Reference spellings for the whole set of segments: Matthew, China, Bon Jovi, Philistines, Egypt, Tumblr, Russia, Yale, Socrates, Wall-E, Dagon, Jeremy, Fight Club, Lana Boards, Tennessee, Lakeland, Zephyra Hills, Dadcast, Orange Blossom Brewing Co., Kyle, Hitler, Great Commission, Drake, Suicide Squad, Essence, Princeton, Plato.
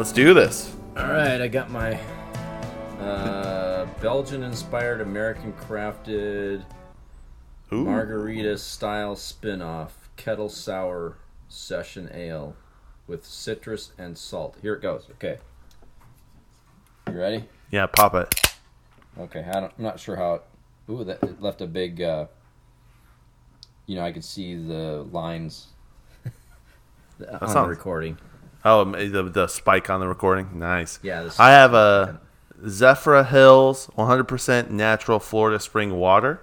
Let's do this. All right, I got my Belgian-inspired, American-crafted margarita-style spin-off kettle sour session ale with citrus and salt. Here it goes. Okay. You ready? Yeah, pop it. Okay, I'm not sure how it... Ooh, it left a big... I could see the lines on the recording. Oh, the spike on the recording? Nice. Yeah. I have a Zephyra Hills 100% natural Florida spring water.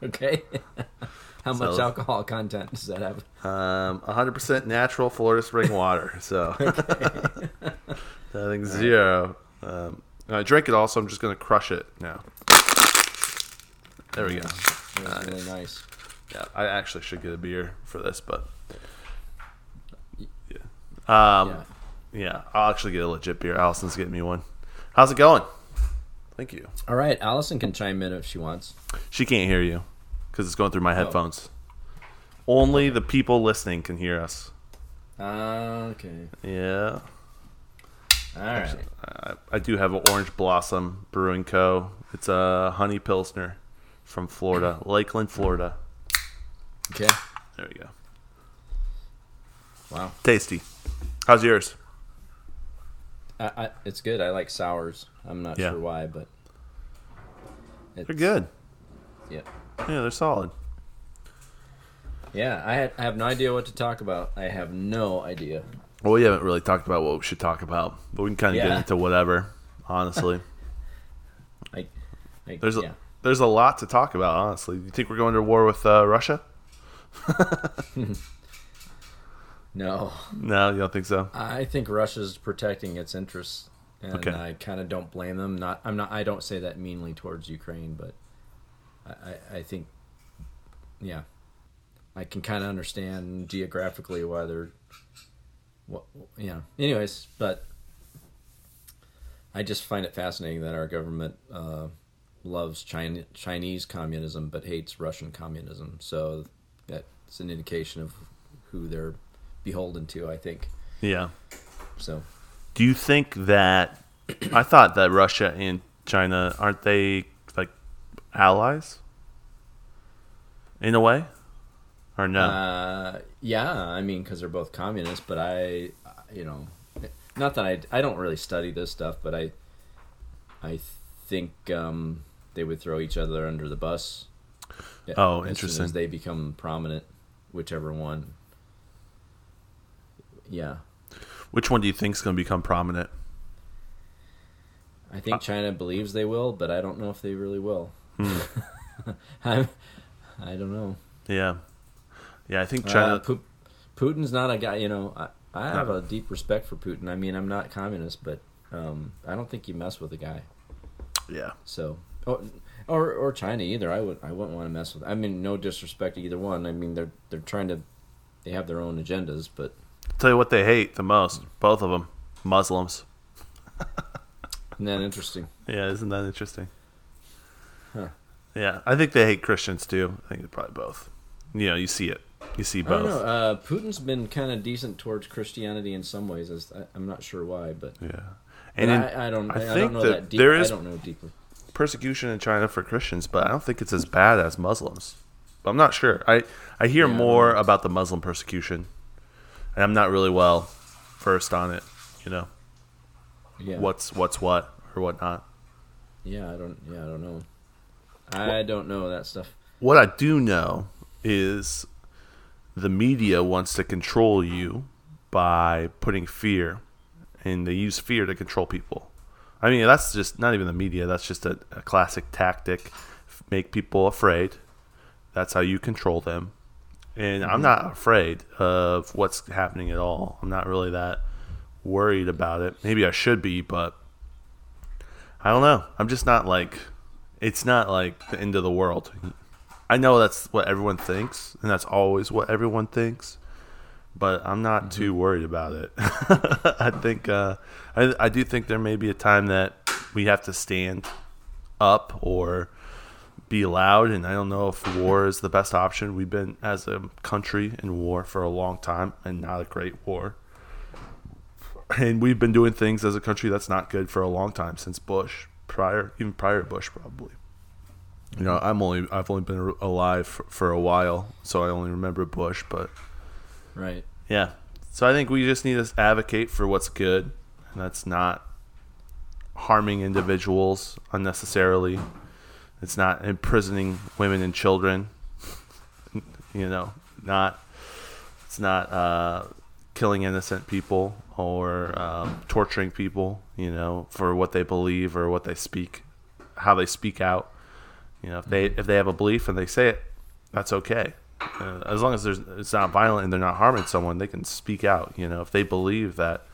Okay. How much alcohol content does that have? 100% natural Florida spring water. So I think zero. I drink it all, so I'm just going to crush it now. There we go. Nice. Really nice. Yeah, I actually should get a beer for this, but yeah, I'll actually get a legit beer. Allison's getting me one. How's it going? Thank you. All right, Allison can chime in if she wants. She can't hear you because it's going through my headphones. Only the people listening can hear us. Okay. Yeah. All right. I do have an Orange Blossom Brewing Co. It's a honey pilsner. From Florida, Lakeland, Florida. Okay. There we go. Wow. Tasty. How's yours? It's good. I like sours. I'm not sure why, but... They're good. Yeah. Yeah, they're solid. Yeah, I have no idea what to talk about. I have no idea. Well, we haven't really talked about what we should talk about, but we can kind of get into whatever, honestly. There's a lot to talk about, honestly. You think we're going to war with Russia? No. No, you don't think so? I think Russia's protecting its interests, and I kind of don't blame them. I don't say that meanly towards Ukraine, but I think, I can kind of understand geographically why they're, Anyways, but I just find it fascinating that our government. Loves Chinese communism but hates Russian communism. So that's an indication of who they're beholden to, I think. Yeah. So do you think that I thought that Russia and China, aren't they like allies in a way? Or no? Yeah, I mean, because they're both communists, but not that I don't really study this stuff, but I think they would throw each other under the bus. Oh, interesting. As soon as they become prominent, whichever one. Yeah. Which one do you think is going to become prominent? I think China believes they will, but I don't know if they really will. I don't know. Yeah. Yeah, I think China... Putin's not a guy, I have a deep respect for Putin. I mean, I'm not communist, but I don't think you mess with a guy. Yeah. So, or China either. I wouldn't want to mess with. I mean, no disrespect to either one. I mean, they're trying to. They have their own agendas, but. I'll tell you what they hate the most, both of them, Muslims. Isn't that interesting? Yeah, isn't that interesting? Huh. Yeah, I think they hate Christians too. I think they're probably both. You see it. You see both. I don't know. Putin's been kind of decent towards Christianity in some ways. I'm not sure why, but. Yeah. And I don't know deeply. Persecution in China for Christians, but I don't think it's as bad as Muslims. I'm not sure. I hear more about the Muslim persecution, and I'm not really well versed on it. What's what or whatnot. Yeah, I don't know. I don't know that stuff. What I do know is the media wants to control you by putting fear. And they use fear to control people. I mean, that's just not even the media. That's just a classic tactic. Make people afraid. That's how you control them. And I'm not afraid of what's happening at all. I'm not really that worried about it. Maybe I should be, but I don't know. I'm just not like... It's not like the end of the world. I know that's what everyone thinks. And that's always what everyone thinks. But I'm not too worried about it. I think I do think there may be a time that we have to stand up or be loud, and I don't know if war is the best option. We've been as a country in war for a long time, and not a great war. And we've been doing things as a country that's not good for a long time, since Bush, even prior to Bush, probably. You know, I've only been alive for a while, so I only remember Bush, but right. Yeah. So I think we just need to advocate for what's good, and that's not harming individuals unnecessarily. It's not imprisoning women and children. You know, it's not killing innocent people or torturing people, you know, for what they believe or what they speak, how they speak out. You know, if they have a belief and they say it, that's okay. As long as it's not violent and they're not harming someone, they can speak out. You know, if they believe that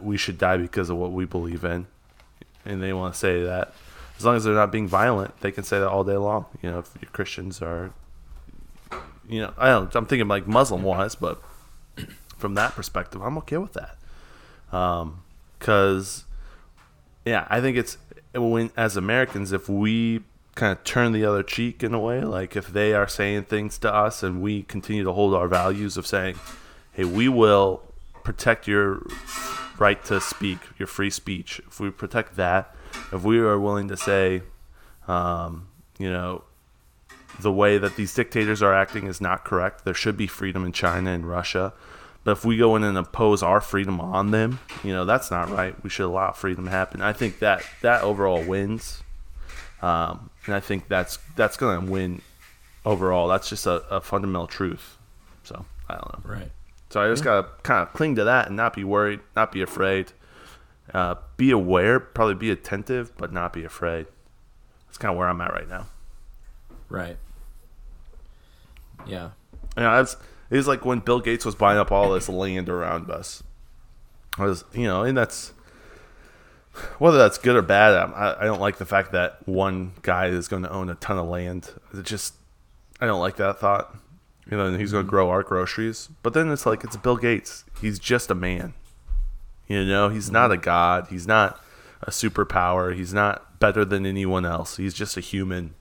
we should die because of what we believe in, and they want to say that, as long as they're not being violent, they can say that all day long. You know, if Christians are, you know, I'm thinking like Muslim-wise, but from that perspective, I'm okay with that. 'Cause, yeah, I think it's, when as Americans, if we kind of turn the other cheek in a way, like if they are saying things to us and we continue to hold our values of saying, hey, we will protect your right to speak, your free speech. If we protect that, if we are willing to say, you know, the way that these dictators are acting is not correct. There should be freedom in China and Russia. But if we go in and impose our freedom on them, you know, that's not right. We should allow freedom to happen. I think that overall wins. And I think that's going to win overall. That's just a fundamental truth. So, I don't know. Right. So I just got to kind of cling to that and not be worried, not be afraid. Be aware, probably be attentive, but not be afraid. That's kind of where I'm at right now. Right. Yeah. Yeah, it was like when Bill Gates was buying up all this land around us. You know, and that's, whether that's good or bad, I don't like the fact that one guy is going to own a ton of land. I don't like that thought. You know, and he's going to grow our groceries. But then it's like, it's Bill Gates. He's just a man. You know, he's not a god. He's not a superpower. He's not better than anyone else. He's just a human.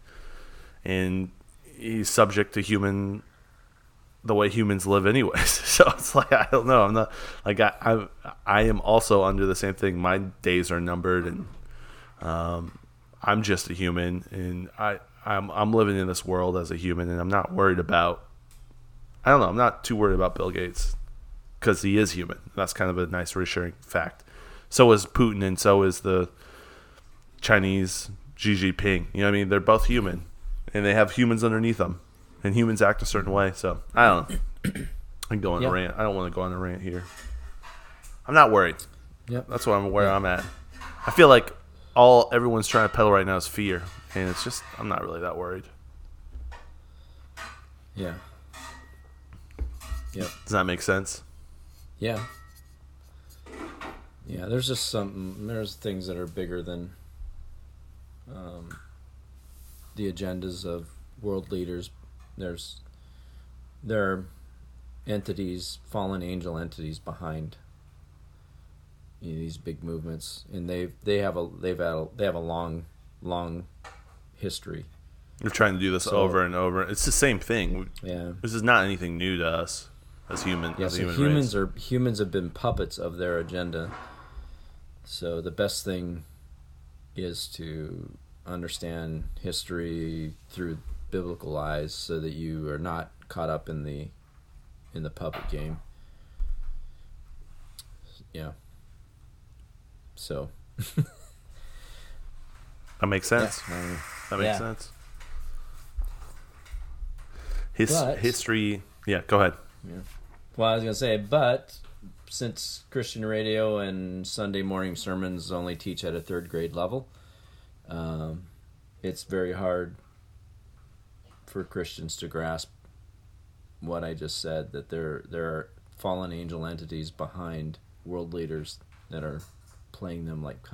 And he's subject to the way humans live anyways. So it's like, I don't know. I'm not like, I am also under the same thing. My days are numbered, and I'm just a human, and I'm living in this world as a human, and I'm not worried about, I don't know. I'm not too worried about Bill Gates because he is human. That's kind of a nice reassuring fact. So is Putin. And so is the Chinese Xi Jinping. You know what I mean? They're both human, and they have humans underneath them. And humans act a certain way, so I don't know. I can go on a rant. I don't want to go on a rant here. I'm not worried. Yep. That's where I'm at. I feel like all everyone's trying to peddle right now is fear, and it's just, I'm not really that worried. Yeah. Yep. Does that make sense? Yeah. Yeah, there's just there's things that are bigger than the agendas of world leaders. There are entities, fallen angel entities behind, you know, these big movements, and they have a long history. We're trying to do this over and over. It's the same thing. Yeah, this is not anything new to us as humans. Yeah, humans have been puppets of their agenda. So the best thing is to understand history through biblical eyes, so that you are not caught up in the puppet game. Yeah. So. That makes sense. Yeah. That makes sense. History. Yeah. Go ahead. Yeah. Well, I was gonna say, but since Christian radio and Sunday morning sermons only teach at a third grade level, it's very hard for Christians to grasp what I just said, that there are fallen angel entities behind world leaders that are playing them like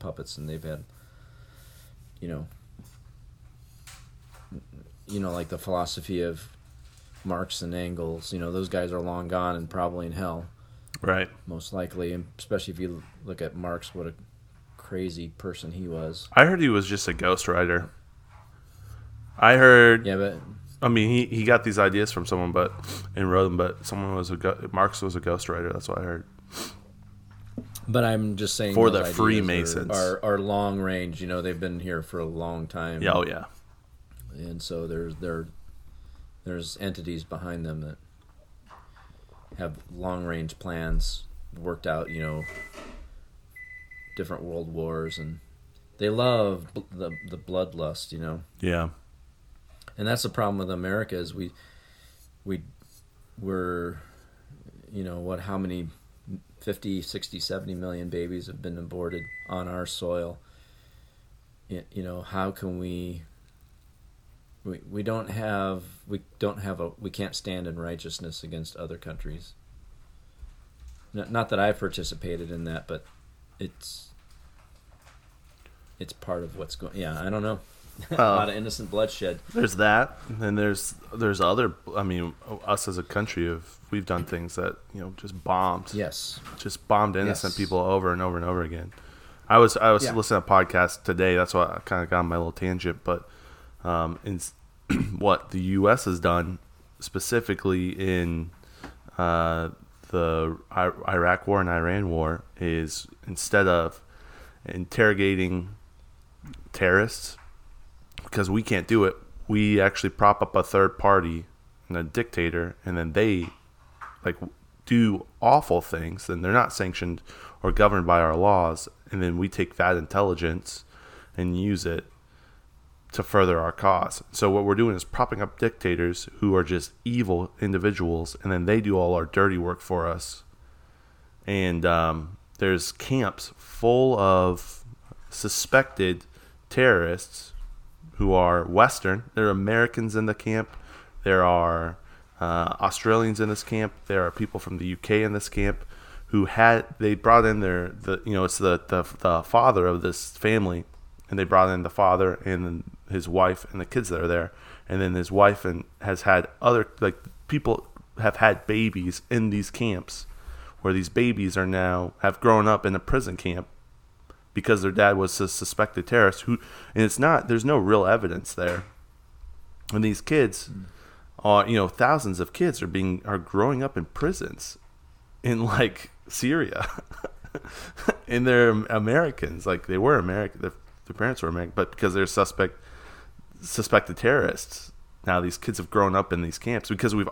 puppets, and they've had, you know, like the philosophy of Marx and Engels. You know, those guys are long gone and probably in hell, right? Most likely, and especially if you look at Marx, what a crazy person he was. I heard he was just a ghostwriter. I heard, yeah, but I mean, he got these ideas from someone, but and wrote them. But Marx was a ghostwriter. That's what I heard. But I'm just saying for the Freemasons are long range. You know, they've been here for a long time. Yeah, oh yeah. And so there's entities behind them that have long range plans worked out. You know, different world wars, and they love the bloodlust. You know. Yeah. And that's the problem with America is we're, you know, what? How many? 50, 60, 70 million babies have been aborted on our soil. You know, how can we can't stand in righteousness against other countries. Not that I've participated in that, but it's part of what's going. Yeah, I don't know. A lot of innocent bloodshed. There's that, and there's other. I mean, us as a country, we've done things that, you know, just bombed. Yes, just bombed innocent people over and over and over again. I was listening to a podcast today. That's why I kind of got on my little tangent. But what the U.S. has done specifically in the Iraq War and Iran War is instead of interrogating terrorists, because we can't do it, we actually prop up a third party and a dictator, and then they like do awful things, and they're not sanctioned or governed by our laws, and then we take that intelligence and use it to further our cause. So what we're doing is propping up dictators who are just evil individuals, and then they do all our dirty work for us. And there's camps full of suspected terrorists who are Western. There are Americans in the camp. There are Australians in this camp. There are people from the UK in this camp who brought in the father of this family, and they brought in the father and his wife and the kids that are there, and then his wife and has had other, like, people have had babies in these camps where these babies are now have grown up in a prison camp because their dad was a suspected terrorist there's no real evidence there. And these kids are, you know, thousands of kids are growing up in prisons in like Syria. And they're Americans, like they were American, their parents were American, but because they're suspected terrorists, now these kids have grown up in these camps because we've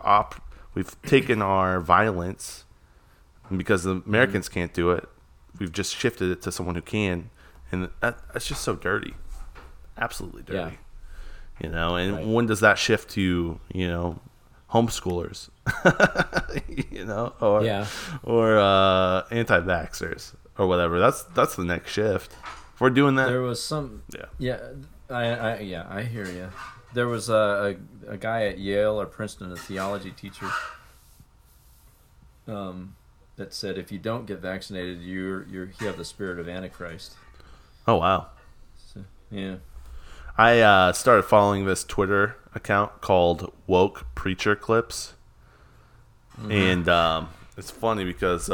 taken our violence, and because the Americans can't do it, we've just shifted it to someone who can, and that's just so dirty, absolutely dirty, you know. And when does that shift to, you know, homeschoolers, you know, or anti-vaxxers or whatever? That's the next shift. If we're doing that, there was some, I hear you. There was a guy at Yale or Princeton, a theology teacher, that said, if you don't get vaccinated, you have the spirit of Antichrist. Oh wow! So, yeah, I started following this Twitter account called Woke Preacher Clips, and it's funny because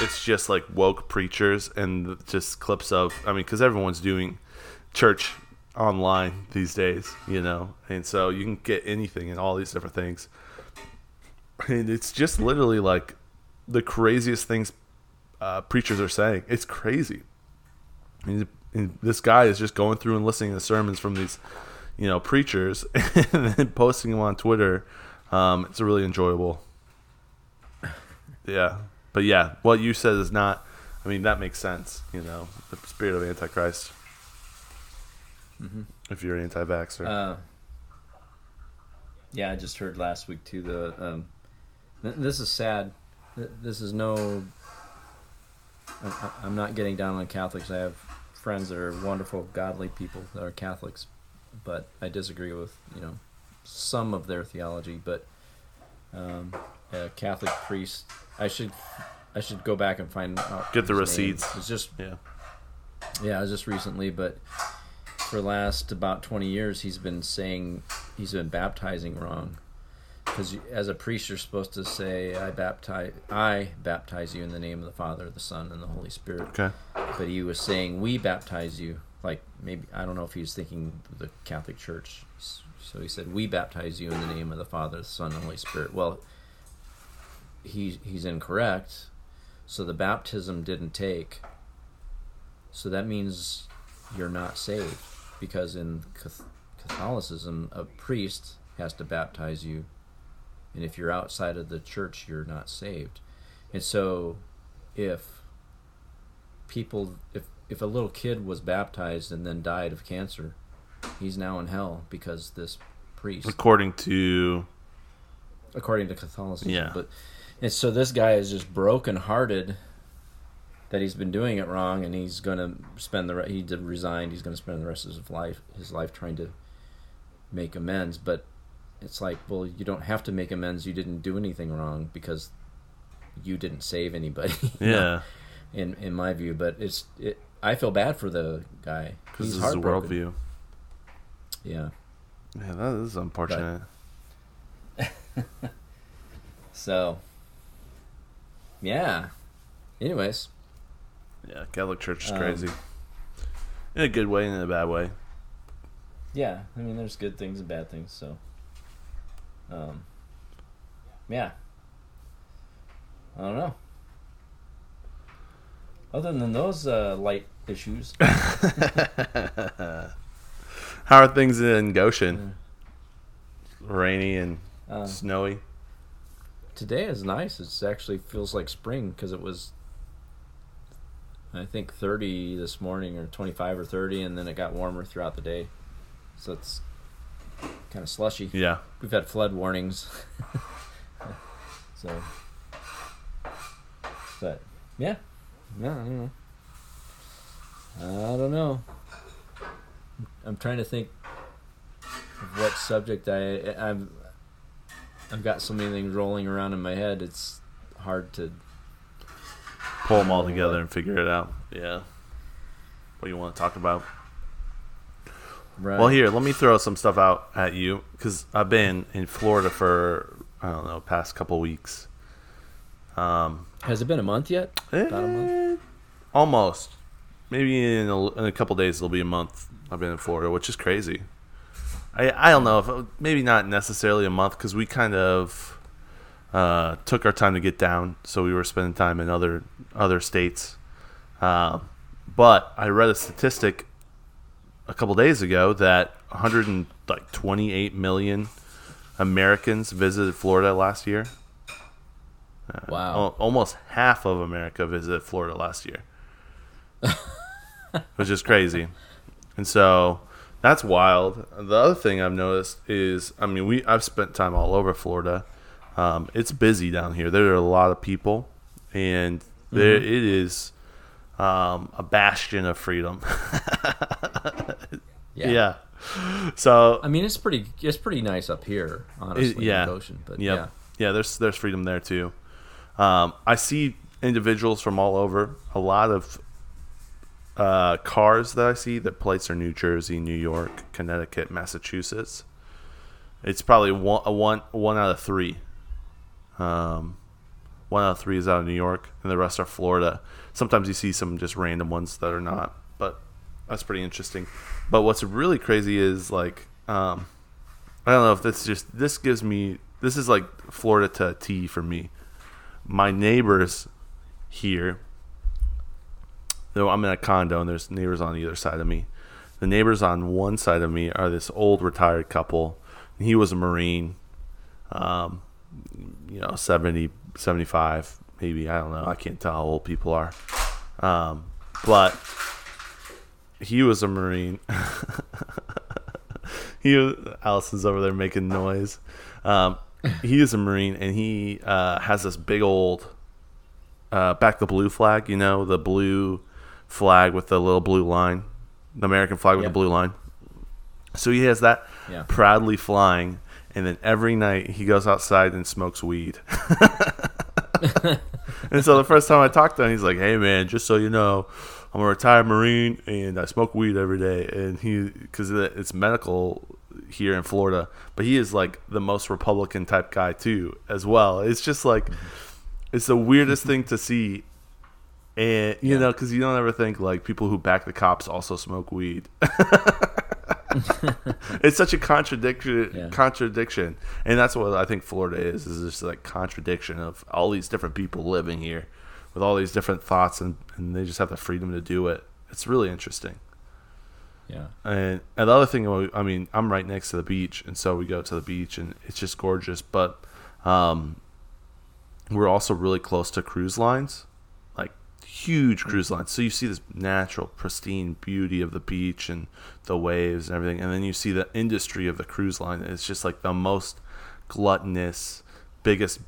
it's just like woke preachers and just clips of. I mean, because everyone's doing church online these days, you know, and so you can get anything and all these different things, and it's just literally like the craziest things preachers are saying. It's crazy. And this guy is just going through and listening to sermons from these, you know, preachers and then posting them on Twitter. It's really enjoyable. Yeah. But yeah, what you said is not, I mean, that makes sense, you know, the spirit of Antichrist. Mm-hmm. If you're an anti-vaxxer. I just heard last week too, this is sad. This is no... I'm not getting down on Catholics. I have friends that are wonderful, godly people that are Catholics, but I disagree with, you know, some of their theology. But a Catholic priest... I should go back and find out. Get the receipts. It's just... Yeah. Yeah, it was just recently, but for the last about 20 years, he's been saying... He's been baptizing wrong. Because as a priest, you're supposed to say, "I baptize you in the name of the Father, the Son, and the Holy Spirit." Okay. But he was saying, "We baptize you." Like, maybe, I don't know if he was thinking the Catholic Church. So he said, "We baptize you in the name of the Father, the Son, and the Holy Spirit." Well, he's incorrect. So the baptism didn't take. So that means you're not saved, because in Catholicism, a priest has to baptize you, and if you're outside of the church, you're not saved. And so if people, if a little kid was baptized and then died of cancer, he's now in hell because this priest, according to Catholicism. Yeah. But, and so this guy is just brokenhearted that he's been doing it wrong, and he's going to spend he's going to spend the rest of his life trying to make amends. But it's like, well, you don't have to make amends. You didn't do anything wrong because you didn't save anybody. Yeah. In my view, but I feel bad for the guy because this is a worldview. Yeah. Yeah, that is unfortunate. So, yeah. Anyways. Yeah, Catholic Church is crazy. In a good way and in a bad way. Yeah, I mean, there's good things and bad things, so. Yeah. I don't know. Other than those light issues. How are things in Goshen? Rainy and snowy. Today is nice. It actually feels like spring because it was, I think, 30 this morning, or 25 or 30, and then it got warmer throughout the day. So it's kind of slushy. Yeah. We've had flood warnings. So, but, yeah. Yeah, I don't know. I'm trying to think of what subject I've got so many things rolling around in my head. It's hard to pull them all together and figure it out. Yeah, what do you want to talk about? Right. Well, here, let me throw some stuff out at you because I've been in Florida for past couple weeks. Has it been a month yet? About a month. Almost. Maybe in a couple days it'll be a month I've been in Florida, which is crazy. I don't know, maybe not necessarily a month, because we kind of took our time to get down, so we were spending time in other states. But I read a statistic a couple days ago that 128 million Americans visited Florida last year. Wow. Almost half of America visited Florida last year. Which is crazy. And so that's wild. The other thing I've noticed is, I've spent time all over Florida. It's busy down here. There are a lot of people, and there it is, a bastion of freedom. Yeah. So it's pretty nice up here, honestly. In the ocean, but yeah, there's freedom there too. I see individuals from all over. A lot of cars that I see, that plates are New Jersey, New York, Connecticut, Massachusetts. It's probably one out of three. One out of three is out of New York, and the rest are Florida. Sometimes you see some just random ones that are not, but that's pretty interesting. But what's really crazy is, like, I don't know if that's just, this is like Florida to a T for me. My neighbors here. No, I'm in a condo, and there's neighbors on either side of me. The neighbors on one side of me are this old retired couple. He was a Marine, 70, 75, maybe. I don't know. I can't tell how old people are. But he was a Marine. Allison's over there making noise. He is a Marine, and he has this big old back the blue flag, the blue flag with the little blue line, the American flag with the blue line. So he has that proudly flying, and then every night he goes outside and smokes weed. And so the first time I talked to him, he's like, "Hey man, just so you know, I'm a retired Marine and I smoke weed every day." And because it's medical here in Florida, but he is like the most Republican type guy too, as well. It's just like, it's the weirdest thing to see. And, because you don't ever think, like, people who back the cops also smoke weed. It's such a contradiction. And that's what I think Florida is just like contradiction of all these different people living here. with all these different thoughts, and they just have the freedom to do it. It's really interesting. Yeah. And the other thing, I mean, I'm right next to the beach, and so we go to the beach, and it's just gorgeous. But we're also really close to cruise lines, like huge cruise lines. So you see this natural, pristine beauty of the beach and the waves and everything. And then you see the industry of the cruise line. It's just like the most gluttonous, biggest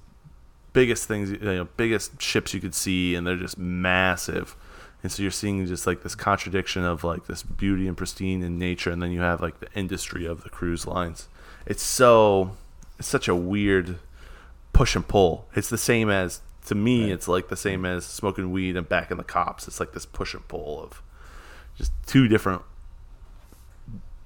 things, you know, biggest ships you could see, and they're just massive. And so you're seeing just like this contradiction of like this beauty and pristine in nature, and then you have like the industry of the cruise lines. It's such a weird push and pull. It's the same as, to me, right. It's like the same as smoking weed and backing the cops. It's like this push and pull of just two different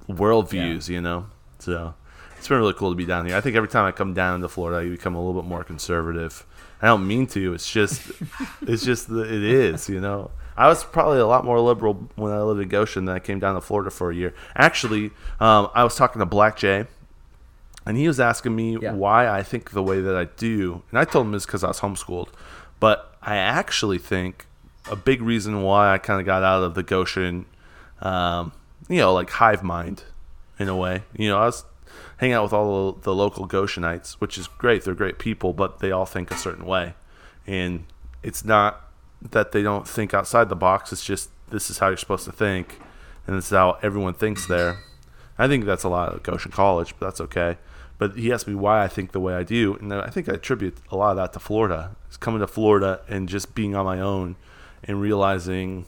worldviews, you know? So it's been really cool to be down here. I think every time I come down to Florida, I become a little bit more conservative. I don't mean to. It is, you know? I was probably a lot more liberal when I lived in Goshen than I came down to Florida for a year. Actually, I was talking to Black Jay, and he was asking me why I think the way that I do. And I told him it's because I was homeschooled. But I actually think a big reason why I kind of got out of the Goshen, like hive mind in a way. You know, I was hanging out with all the local Goshenites, which is great. They're great people, but they all think a certain way. And it's not that they don't think outside the box. It's just, this is how you're supposed to think, and this is how everyone thinks there. I think that's a lot of Goshen College, but that's okay. But he asked me why I think the way I do, and I think I attribute a lot of that to Florida. It's coming to Florida and just being on my own and realizing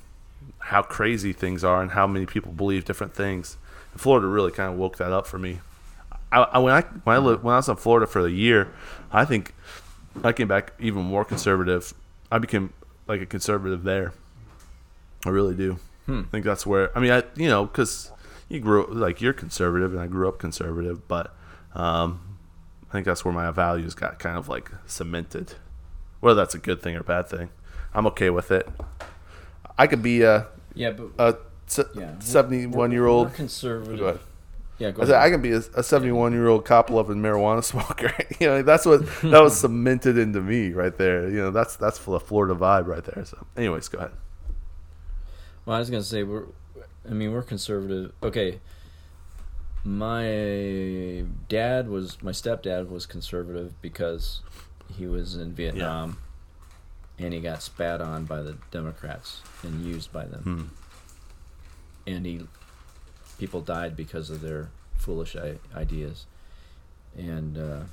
how crazy things are and how many people believe different things. And Florida really kind of woke that up for me. When I was in Florida for the year, I think I came back even more conservative. I became like a conservative there. I really do. I think that's where, because you grew up, like, you're conservative and I grew up conservative, but I think that's where my values got kind of like cemented. Whether that's a good thing or a bad thing, I'm okay with it. I could be a 71-year-old. We're conservative. Go ahead. Yeah, go ahead. I can be a 71-year-old cop-loving marijuana smoker. You know, that's what that was cemented into me right there. You know, that's the Florida vibe right there. So, anyways, go ahead. Well, I was gonna say we're conservative. Okay, my stepdad was conservative because he was in Vietnam, and he got spat on by the Democrats and used by them, and people died because of their foolish ideas. And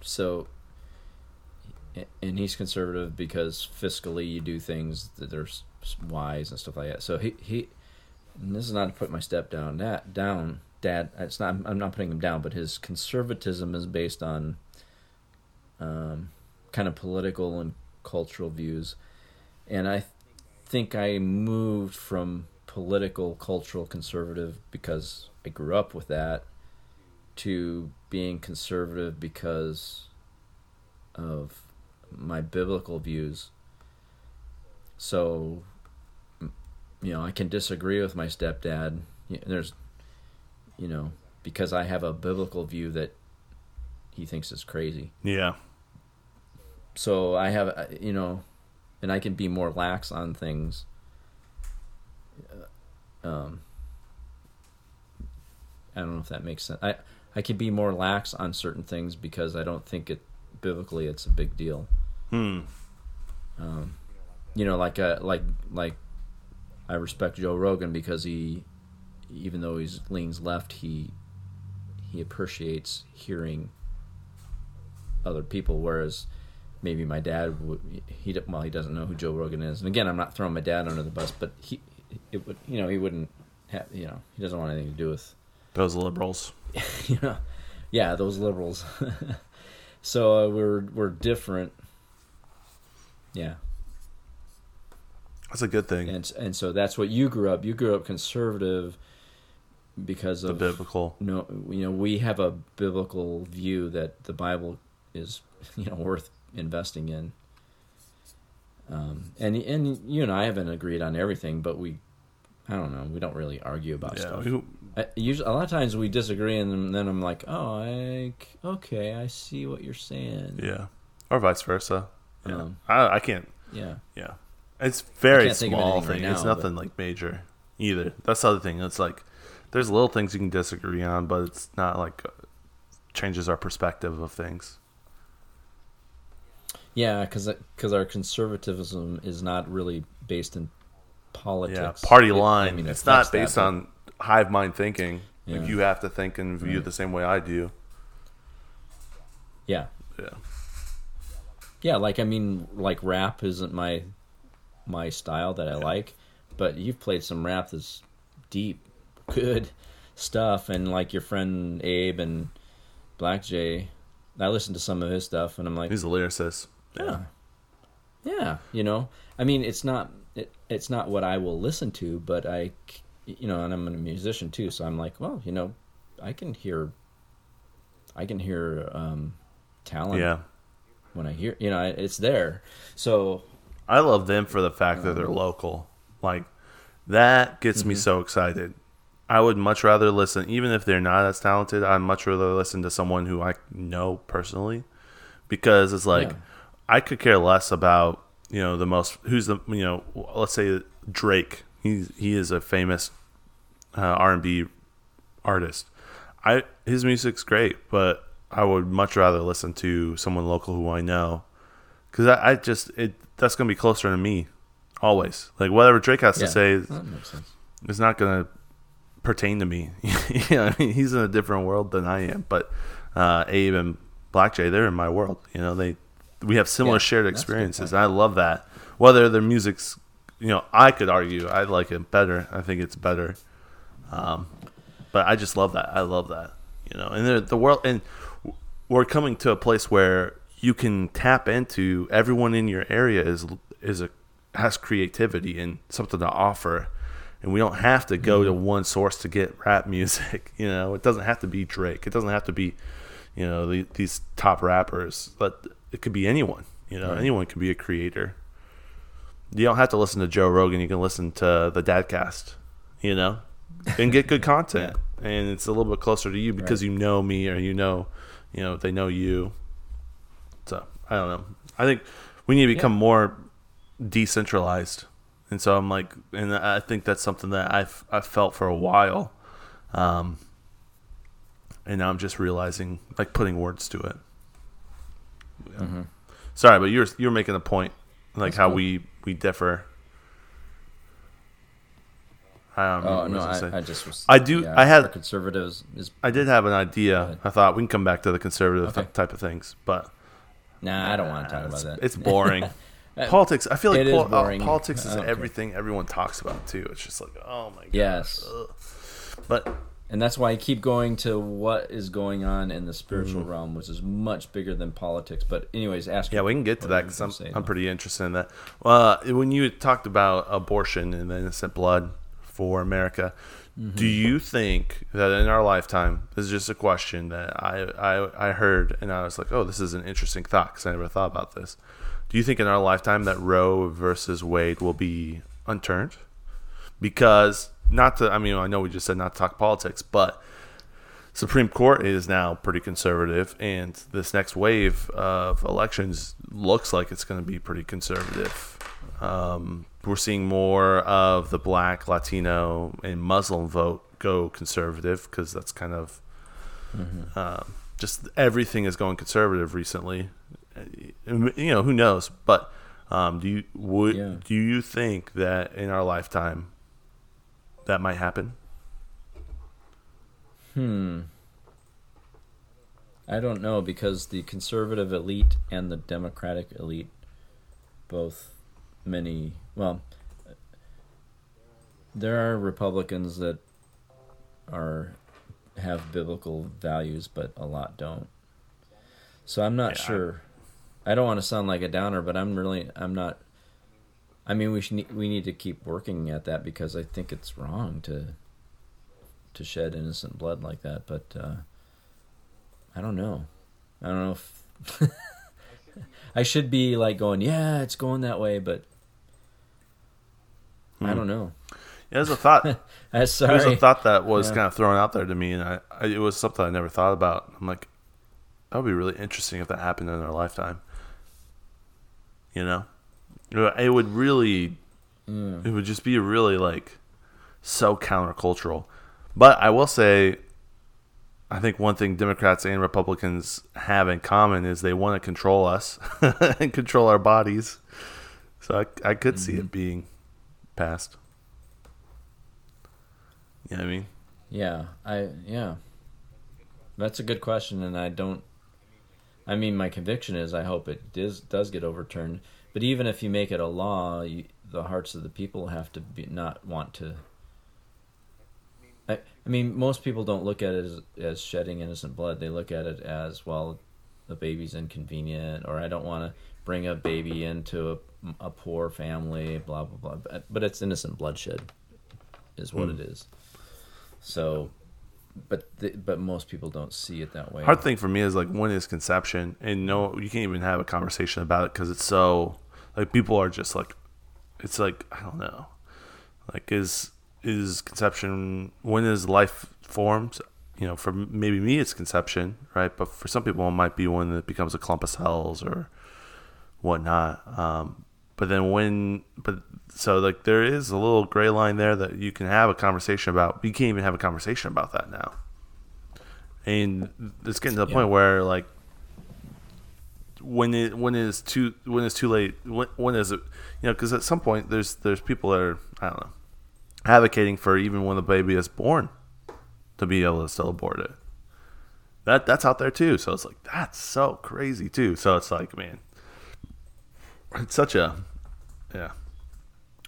so he's conservative because fiscally you do things that are wise and stuff like that. So he and this is not to put my step down, Dad. It's not, I'm not putting him down, but his conservatism is based on kind of political and cultural views. And I think I moved from political, cultural conservative because I grew up with that to being conservative because of my biblical views. So, you know, I can disagree with my stepdad. There's, you know, because I have a biblical view that he thinks is crazy. Yeah. So I have, you know, and I can be more lax on things. I don't know if that makes sense. I could be more lax on certain things because I don't think it biblically it's a big deal. You know, like I respect Joe Rogan because he, even though he leans left, he appreciates hearing other people, whereas maybe my dad he doesn't know who Joe Rogan is. And again, I'm not throwing my dad under the bus, but he wouldn't have, you know, he doesn't want anything to do with those liberals. You know, yeah, those liberals. So we're different. Yeah, that's a good thing. And so that's what you grew up. You grew up conservative because of the biblical. No, you know, we have a biblical view that the Bible is, you know, worth investing in. And you and I haven't agreed on everything, but we don't really argue about stuff. Usually, a lot of times we disagree, and then I'm like, oh, okay, I see what you're saying. Yeah, or vice versa. Yeah. I can't. Yeah. Yeah. It's very small thing. Right now, it's nothing like major either. That's the other thing. It's like there's little things you can disagree on, but it's not like changes our perspective of things. Yeah, because our conservatism is not really based in politics. Yeah, party line. It's not based on hive mind thinking. Yeah. Like you have to think and view the same way I do. Yeah. Yeah. Yeah, like rap isn't my style that I like, but you've played some rap that's deep, good stuff, and like your friend Abe and Black Jay, I listened to some of his stuff, and I'm like, he's a lyricist. Yeah. Yeah, you know, I mean, it's not what I will listen to, but I, you know, and I'm a musician too, so I'm like, well, you know, I can hear talent. Yeah. When I hear, you know, it's there. So I love them for the fact that they're local. Like, that gets me so excited. I would much rather listen, even if they're not as talented, I'd much rather listen to someone who I know personally, because it's like, I could care less about, you know, let's say Drake. He is a famous R&B artist. His music's great, but I would much rather listen to someone local who I know, because that's going to be closer to me always. Like, whatever Drake has to say is not going to pertain to me. You know, I mean, he's in a different world than I am, but Abe and Black Jay, they're in my world. You know, we have similar shared experiences, and I love that. Whether their music's, you know, I could argue I like it better. I think it's better. But I just love that. I love that. You know, and the world, and we're coming to a place where you can tap into everyone in your area has creativity and something to offer, and we don't have to go to one source to get rap music. You know, it doesn't have to be Drake. It doesn't have to be, you know, these top rappers, but it could be anyone. You know, anyone could be a creator. You don't have to listen to Joe Rogan. You can listen to the Dadcast. You know, and get good content. Yeah. And it's a little bit closer to you because you know me, or you know, they know you. So I don't know. I think we need to become more decentralized. And so I'm like, and I think that's something that I've felt for a while. And now I'm just realizing, like, putting words to it. Yeah. Mm-hmm. Sorry, but you're making a point, like that's how cool. we differ. I did have an idea. I thought we can come back to the conservative type of things, but I don't want to talk about that. It's boring. Politics. I feel like politics is everything everyone talks about too. It's just like, oh my gosh. Yes. And that's why I keep going to what is going on in the spiritual realm, which is much bigger than politics. But anyways, ask. Yeah, we can get to that because I'm pretty interested in that. When you talked about abortion and the innocent blood for America, do you think that in our lifetime, this is just a question that I heard and I was like, oh, this is an interesting thought because I never thought about this. Do you think in our lifetime that Roe versus Wade will be unturned? Because I know we just said not to talk politics, but Supreme Court is now pretty conservative, and this next wave of elections looks like it's going to be pretty conservative. We're seeing more of the Black, Latino, and Muslim vote go conservative because that's kind of just everything is going conservative recently. You know, who knows? But do you think that in our lifetime that might happen? I don't know, because the conservative elite and the Democratic elite there are Republicans that have biblical values, but a lot don't. So I'm not sure. I don't want to sound like a downer, but I'm not. I mean, we need to keep working at that, because I think it's wrong to shed innocent blood like that. But I don't know. I don't know if I should be like going, yeah, it's going that way, but I don't know. Yeah, there's a thought. There's a thought that was kind of thrown out there to me, and it was something I never thought about. I'm like, that would be really interesting if that happened in our lifetime. You know, it would really, it would just be really like so countercultural. But I will say, I think one thing Democrats and Republicans have in common is they want to control us and control our bodies. So I could see it being passed. You know what I mean? Yeah. That's a good question, and my conviction is I hope it does get overturned. But even if you make it a law, the hearts of the people have to not want to. I mean, most people don't look at it as shedding innocent blood. They look at it as, well, the baby's inconvenient, or I don't want to bring a baby into a poor family, blah, blah, blah. But it's innocent bloodshed is what it is. So, but most people don't see it that way. Hard thing for me is, like, when is conception? And no, you can't even have a conversation about it because it's so, like, people are just like, it's like, I don't know. Like, is conception, when is life formed? You know, for maybe me it's conception, right? But for some people it might be when it becomes a clump of cells or whatnot. So like there is a little gray line there that you can have a conversation about. You can't even have a conversation about that now. And it's getting to the point where, like, when it's too late, when is it, you know, because at some point there's people that are, I don't know, advocating for even when the baby is born to be able to still abort it. That's out there too. So it's like, that's so crazy too. So it's like, man, it's such a,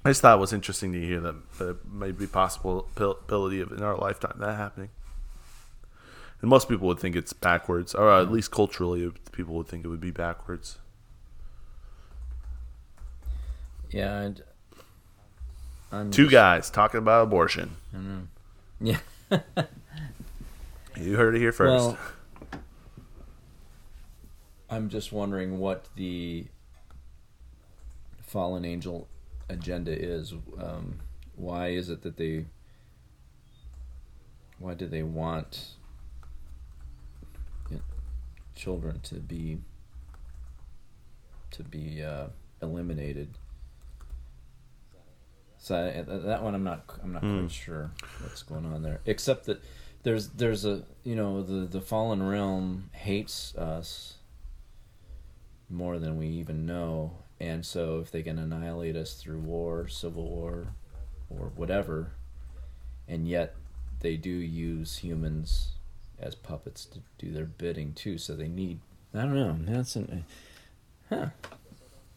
I just thought it was interesting to hear that it may be possibility of in our lifetime that happening. And most people would think it's backwards, or at least culturally people would think it would be backwards. Yeah, and Two guys talking about abortion. I know. Yeah. You heard it here first. Well, I'm just wondering what the fallen angel agenda is. Why is it that why do they want children to be eliminated? So that one I'm not quite sure what's going on there. Except that there's a, you know, the fallen realm hates us more than we even know, and so if they can annihilate us through war, civil war, or whatever, and yet they do use humans as puppets to do their bidding too. So they need, I don't know.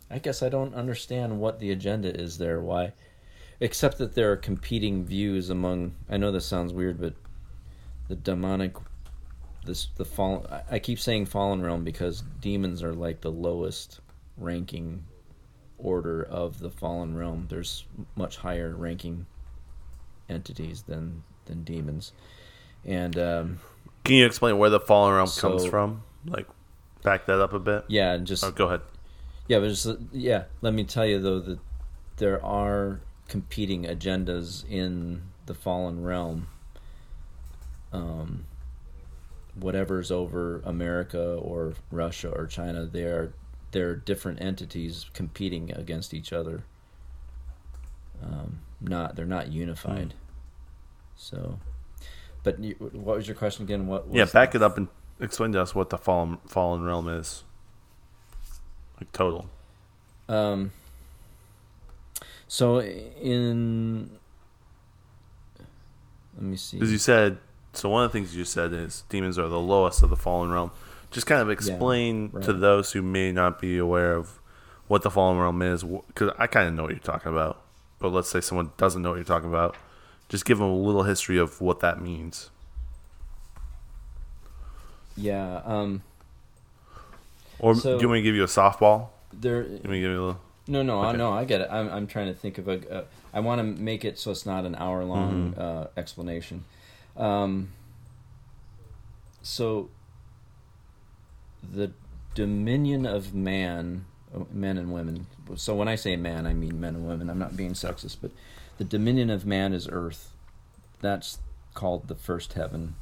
I guess I don't understand what the agenda is there. Why? Except that there are competing views among, I know this sounds weird, but the demonic, the fallen, I keep saying fallen realm because demons are like the lowest ranking order of the fallen realm. There's much higher ranking entities than demons. And can you explain where the fallen realm comes from? Like, back that up a bit? Yeah, go ahead. Yeah, let me tell you though that there are competing agendas in the fallen realm. Whatever's over America or Russia or China, they're different entities competing against each other. They're not unified. So, but what was your question again? What? Was back it up and explain to us what the fallen realm is. Like total. Let me see. Because you said, so one of the things you said is demons are the lowest of the fallen realm. Just kind of explain to those who may not be aware of what the fallen realm is, because I kind of know what you're talking about. But let's say someone doesn't know what you're talking about. Just give them a little history of what that means. Yeah. Do you want me to give you a softball? No, I get it. I'm trying to think of I want to make it so it's not an hour-long explanation. So the dominion of men and women, so when I say man, I mean men and women. I'm not being sexist, but the dominion of man is earth. That's called the first heaven.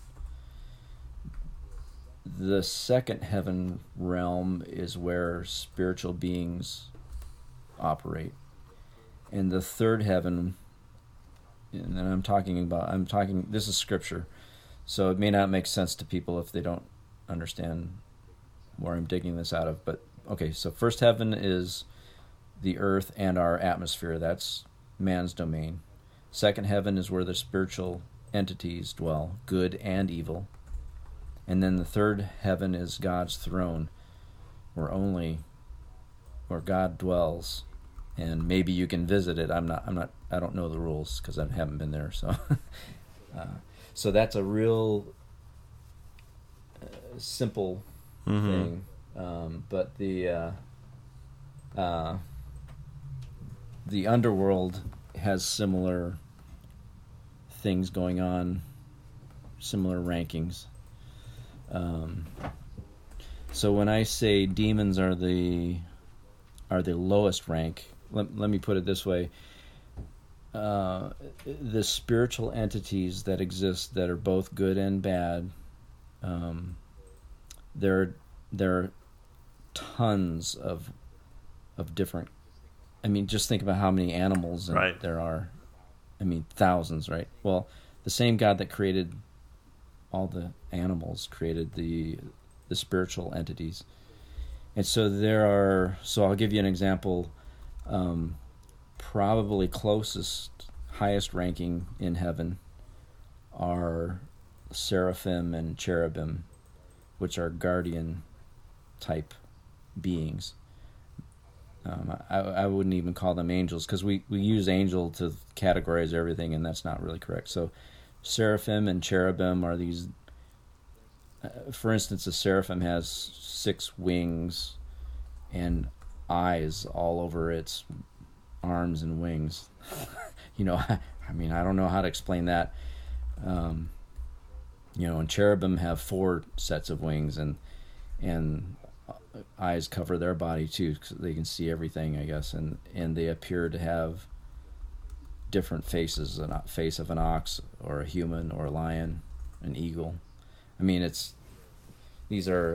The second heaven realm is where spiritual beings operate. And the third heaven, and then I'm talking, this is scripture, so it may not make sense to people if they don't understand where I'm digging this out of, but okay, so first heaven is the earth and our atmosphere, that's man's domain. Second heaven is where the spiritual entities dwell, good and evil. And then the third heaven is God's throne, where God dwells. And maybe you can visit it. I don't know the rules because I haven't been there. So, so that's a real simple thing. But the underworld has similar things going on, similar rankings. So when I say demons are the lowest rank. Let me put it this way. The spiritual entities that exist that are both good and bad, there are tons of different... I mean, just think about how many animals there are. I mean, thousands, right? Well, the same God that created all the animals created the spiritual entities. And so so I'll give you an example. Probably highest ranking in heaven are seraphim and cherubim, which are guardian type beings. I wouldn't even call them angels because we use angel to categorize everything, and that's not really correct. So seraphim and cherubim are these, for instance, a seraphim has 6 wings and eyes all over its arms and wings. I mean, I don't know how to explain that. And cherubim have 4 sets of wings and eyes cover their body too, because they can see everything, I guess. And they appear to have different faces, a face of an ox or a human or a lion, an eagle. I mean,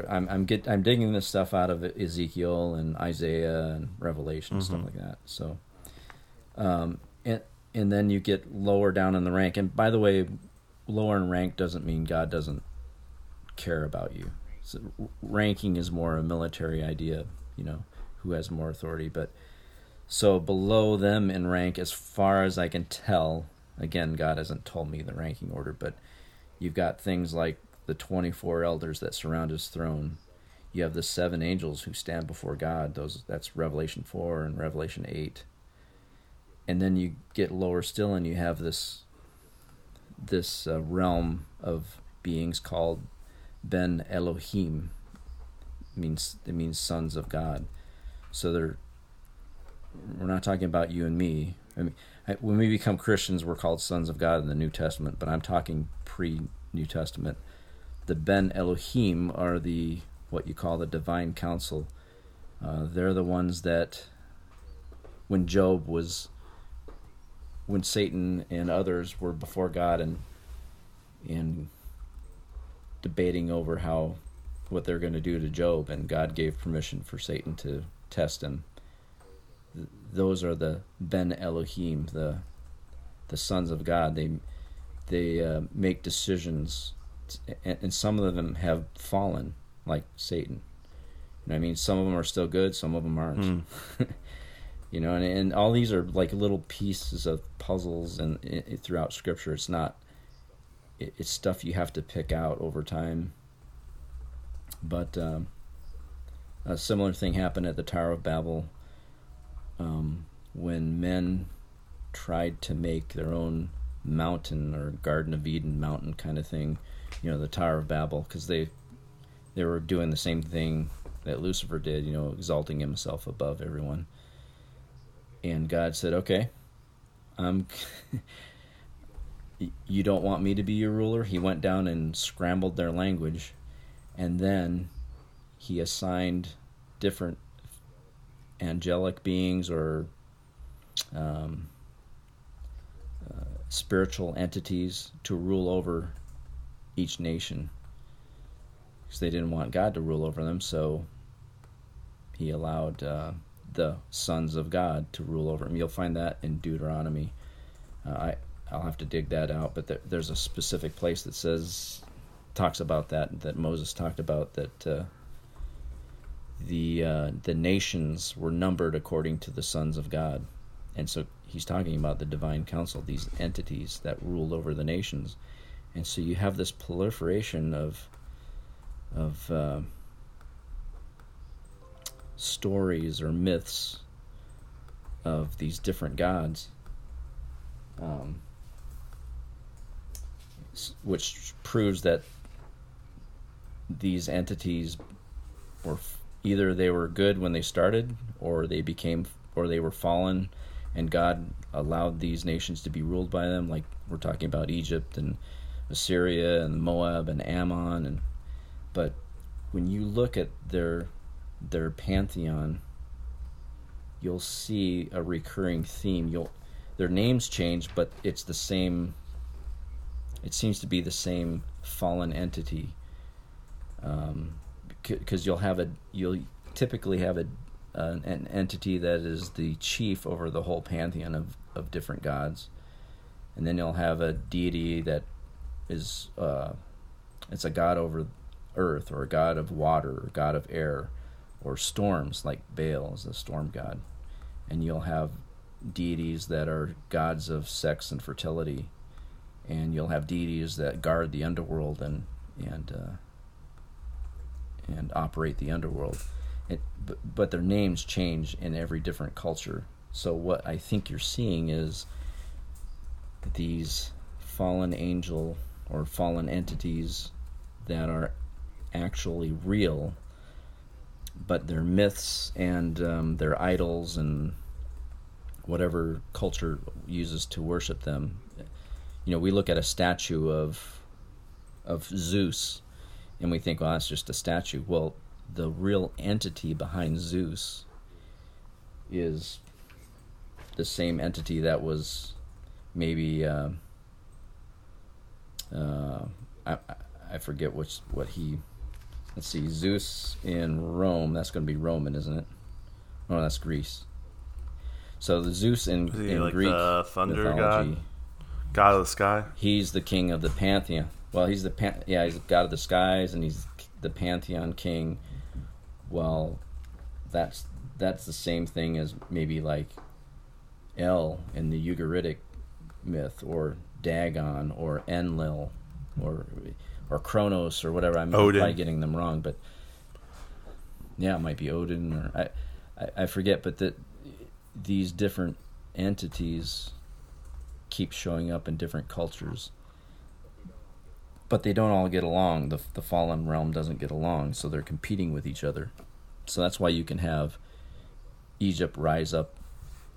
I'm digging this stuff out of Ezekiel and Isaiah and Revelation, stuff like that. So, and then you get lower down in the rank. And by the way, lower in rank doesn't mean God doesn't care about you. So ranking is more a military idea, who has more authority. But so below them in rank, as far as I can tell, again, God hasn't told me the ranking order, but you've got things like the 24 elders that surround his throne. You have the 7 angels who stand before God. That's Revelation 4 and Revelation 8. And then you get lower still, and you have this realm of beings called Ben Elohim. It means sons of God. So we're not talking about you and me. I mean, when we become Christians, we're called sons of God in the New Testament, but I'm talking pre-New Testament. The Ben Elohim are what you call the divine council. They're the ones that, when Job was, when Satan and others were before God and debating over what they're going to do to Job, and God gave permission for Satan to test him. Those are the Ben Elohim, the sons of God. They make decisions. And some of them have fallen, like Satan. Some of them are still good, some of them aren't. And all these are like little pieces of puzzles, and throughout Scripture, it's stuff you have to pick out over time. But a similar thing happened at the Tower of Babel when men tried to make their own mountain or Garden of Eden mountain kind of thing. The Tower of Babel, because they were doing the same thing that Lucifer did, exalting himself above everyone. And God said, okay, you don't want me to be your ruler? He went down and scrambled their language, and then he assigned different angelic beings or spiritual entities to rule over each nation, because they didn't want God to rule over them, so he allowed the sons of God to rule over him. You'll find that in Deuteronomy. I'll have to dig that out, but there's a specific place that talks about that Moses talked about, that the nations were numbered according to the sons of God. And so he's talking about the divine council, these entities that ruled over the nations. And so you have this proliferation of stories or myths of these different gods, which proves that these entities were either they were good when they started, or they were fallen, and God allowed these nations to be ruled by them. Like we're talking about Egypt and Assyria and Moab and Ammon, but when you look at their pantheon, you'll see a recurring theme. Their names change, but it's the same. It seems to be the same fallen entity, because you'll typically have an entity that is the chief over the whole pantheon of different gods, and then you'll have a deity that is it's a god over earth, or a god of water, or god of air, or storms, like Baal is the storm god. And you'll have deities that are gods of sex and fertility, and you'll have deities that guard the underworld and operate the underworld. But their names change in every different culture. So what I think you're seeing is these fallen angel or fallen entities that are actually real, but their myths and their idols and whatever culture uses to worship them. You know, we look at a statue of Zeus and we think, well, that's just a statue. Well, the real entity behind Zeus is the same entity that was maybe I forget what he... Let's see, Zeus in Rome. That's going to be Roman, isn't it? Oh, that's Greece. So the Zeus in like Greek the thunder mythology, god of the sky. He's the king of the pantheon. Well, he's the god of the skies, and he's the pantheon king. Well, that's the same thing as maybe like El in the Ugaritic myth, or Dagon, or Enlil, or Kronos, or whatever. I'm probably getting them wrong, but yeah, it might be Odin, or I forget. But that these different entities keep showing up in different cultures, but they don't all get along. The fallen realm doesn't get along, so they're competing with each other. So that's why you can have Egypt rise up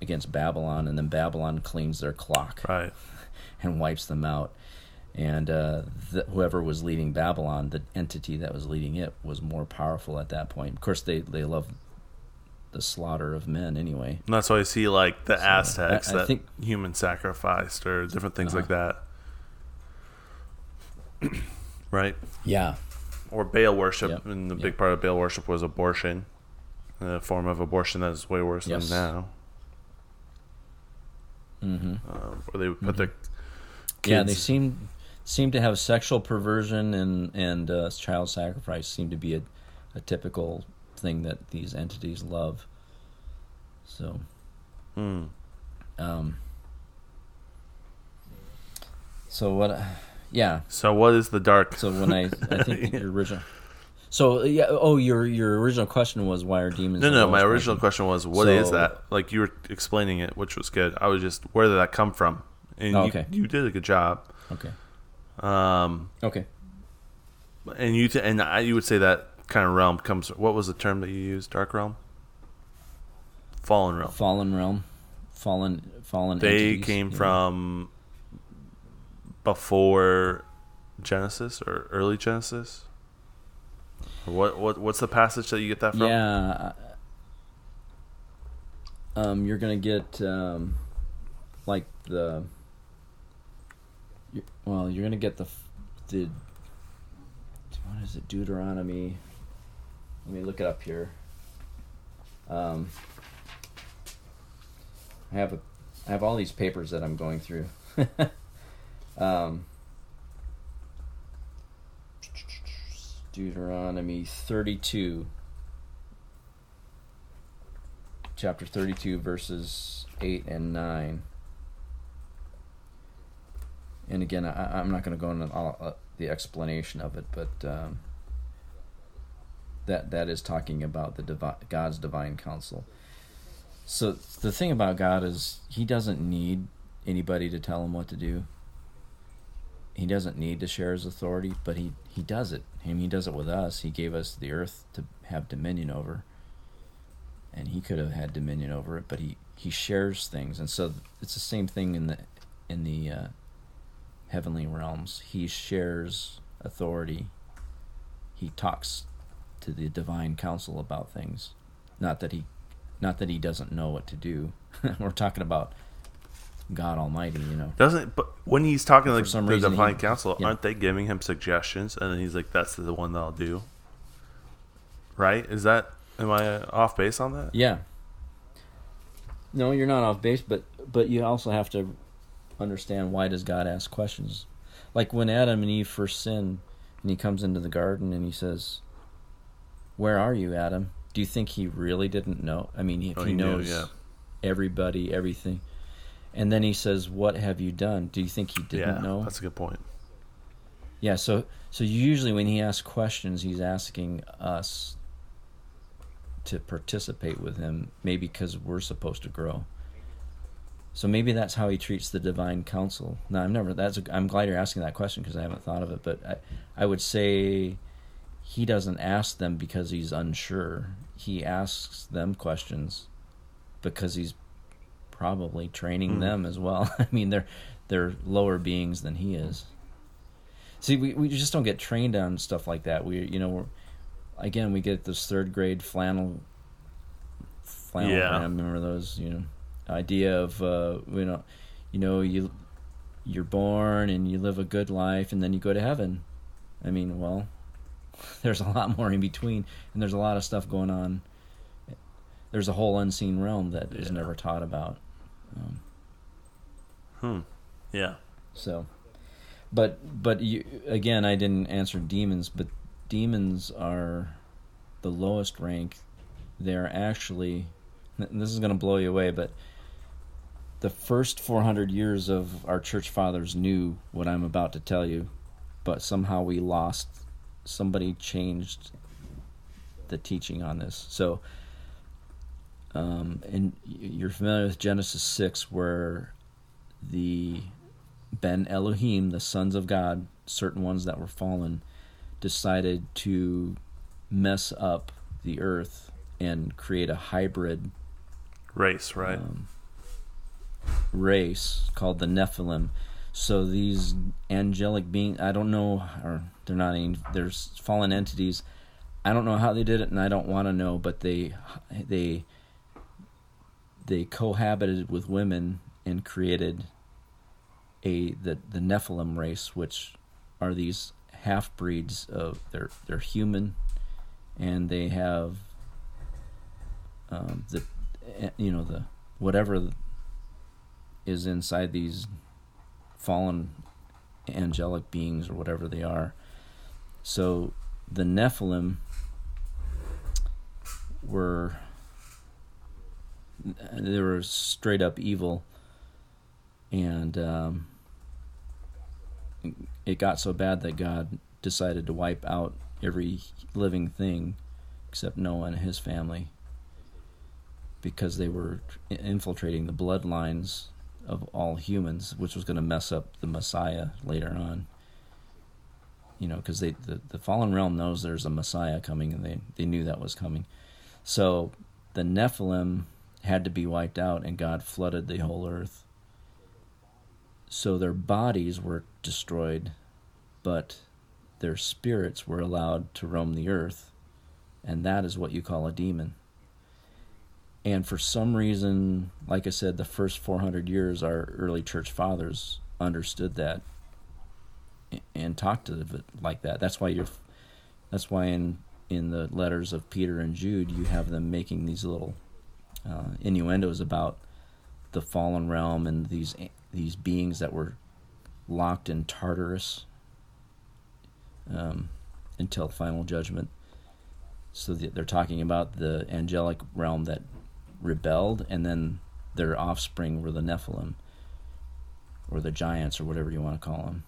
against Babylon, and then Babylon cleans their clock, right, and wipes them out. And whoever was leading Babylon, the entity that was leading it, was more powerful at that point. Of course, they love the slaughter of men anyway. And that's why I see like the Aztecs I think, human sacrificed, or different things like that. Right? Yeah. Or Baal worship. Yep. And the big part of Baal worship was abortion, a form of abortion that is way worse than now. Mm-hmm. Or they would put their kids... Yeah, they seem to have sexual perversion and child sacrifice seem to be a typical thing that these entities love. So, So what is the dark? So when I think your original. So yeah. Oh, your original question was, why are demons? No. My original question was, what is that? Like, you were explaining it, which was good. I was just, where did that come from? And you did a good job. Okay. And you would say that kind of realm comes... What was the term that you used? Dark realm? Fallen realm. Fallen entities, came from before Genesis, or early Genesis? Or what's the passage that you get that from? Yeah. You're going to get you're going to get the what is it, Deuteronomy? Let me look it up here. I have all these papers that I'm going through. Deuteronomy 32, chapter 32, verses 8 and 9. And again, I'm not going to go into all, the explanation of it, but that is talking about the God's divine counsel. So the thing about God is he doesn't need anybody to tell him what to do. He doesn't need to share his authority, but he does it. I mean, he does it with us. He gave us the earth to have dominion over, and he could have had dominion over it, but he shares things. And so it's the same thing in the heavenly realms. He shares authority. He talks to the divine counsel about things. Not that he doesn't know what to do. We're talking about God Almighty, you know. But when he's talking like the divine counsel, aren't they giving him suggestions? And then he's like, "That's the one that I'll do." Right? Am I off base on that? Yeah. No, you're not off base, but you also have to understand, why does God ask questions? Like when Adam and Eve first sinned, and he comes into the garden and he says, "Where are you, Adam?" Do you think he really didn't know? I mean, if he knows everybody, everything. And then he says, "What have you done?" Do you think he didn't know? That's a good point. Yeah, so usually when he asks questions, he's asking us to participate with him, maybe because we're supposed to grow. So maybe that's how he treats the divine counsel. Now, I'm glad you're asking that question because I haven't thought of it, but I would say he doesn't ask them because he's unsure. He asks them questions because he's probably training them as well. I mean, they're lower beings than he is. See, we just don't get trained on stuff like that. We get this third grade flannel. Yeah. I remember those. Idea of you're born and you live a good life and then you go to heaven. I mean, well, there's a lot more in between, and there's a lot of stuff going on. There's a whole unseen realm that is never taught about. Yeah. So, but you, again, I didn't answer demons, but demons are the lowest rank. They're actually, this is going to blow you away, but the first 400 years of our church fathers knew what I'm about to tell you, but somehow somebody changed the teaching on this. So, and you're familiar with Genesis 6, where the Ben Elohim, the sons of God, certain ones that were fallen, decided to mess up the earth and create a hybrid race, right? Race called the Nephilim. So these angelic beings, I don't know, or they're not, there's fallen entities. I don't know how they did it, and I don't want to know, but they cohabited with women and created the Nephilim race, which are these half-breeds of they're human, and they have the whatever is inside these fallen angelic beings or whatever they are. So the Nephilim were straight up evil, and it got so bad that God decided to wipe out every living thing except Noah and his family, because they were infiltrating the bloodlines of all humans, which was going to mess up the Messiah later on. Because the fallen realm knows there's a Messiah coming, and they knew that was coming. So the Nephilim had to be wiped out, and God flooded the whole earth. So their bodies were destroyed, but their spirits were allowed to roam the earth, and that is what you call a demon. And for some reason, like I said, the first 400 years, our early church fathers understood that and talked to it like that. That's why in the letters of Peter and Jude, you have them making these little innuendos about the fallen realm and these beings that were locked in Tartarus until final judgment. So they're talking about the angelic realm that rebelled, and then their offspring were the Nephilim, or the giants, or whatever you want to call them.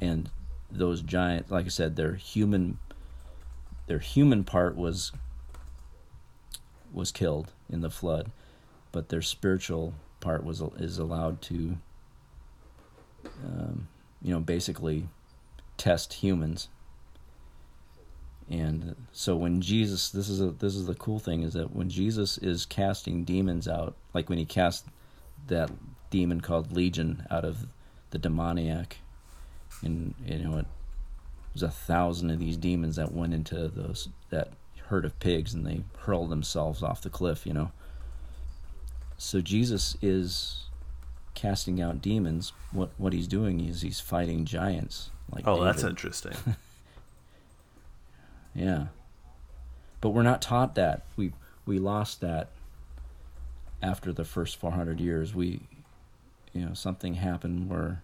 And those giants, like I said, their human part was killed in the flood, but their spiritual part is allowed to, basically test humans. And so when Jesus, this is the cool thing, is that when Jesus is casting demons out, like when he cast that demon called Legion out of the demoniac, and it was 1,000 of these demons that went into that herd of pigs, and they hurled themselves off the cliff. So Jesus is casting out demons. What he's doing is he's fighting giants. Like David. That's interesting. Yeah, but we're not taught that. We lost that after the first 400 years. Something happened where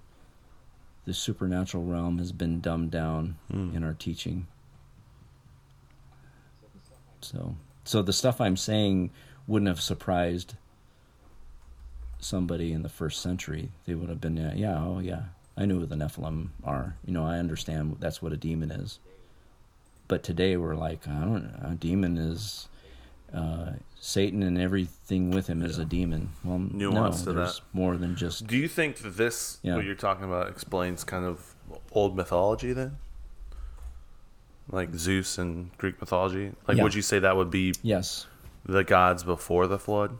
the supernatural realm has been dumbed down in our teaching. So the stuff I'm saying wouldn't have surprised somebody in the first century. They would have been, I knew who the Nephilim are. I understand that's what a demon is. But today we're like, I don't know, a demon is Satan, and everything with him is a demon. Well, nuance no, to there's that. More than just. Do you think that this, what you're talking about, explains kind of old mythology then? Like Zeus and Greek mythology? Like, would you say that would be the gods before the flood,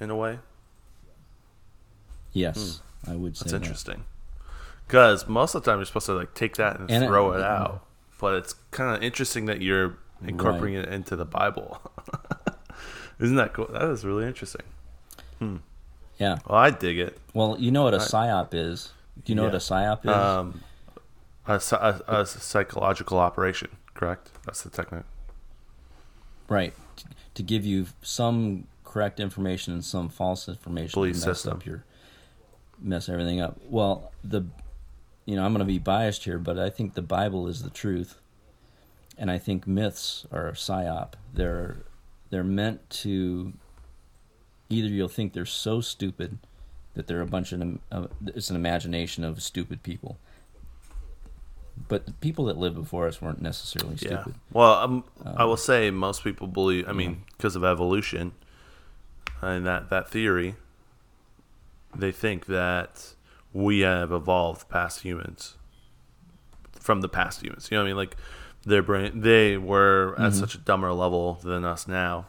in a way? Yes, I would say that's interesting. Because most of the time you're supposed to like take that and throw it out. But it's kind of interesting that you're incorporating it into the Bible. Isn't that cool? That is really interesting. Yeah. Well, I dig it. Well, you know what a psyop is. Do you know what a psyop is? A psychological operation, correct? That's the technique. Right. To give you some correct information and some false information. Belief system. Mess everything up. Well, I'm going to be biased here, but I think the Bible is the truth, and I think myths are a psyop. They're meant to, either you'll think they're so stupid that they're a bunch of it's an imagination of stupid people, but the people that lived before us weren't necessarily stupid. Well, I will say most people believe. I mean, because of evolution and that theory, they think that we have evolved past humans, from the past humans. You know what I mean? Like, their brain, they were at such a dumber level than us now.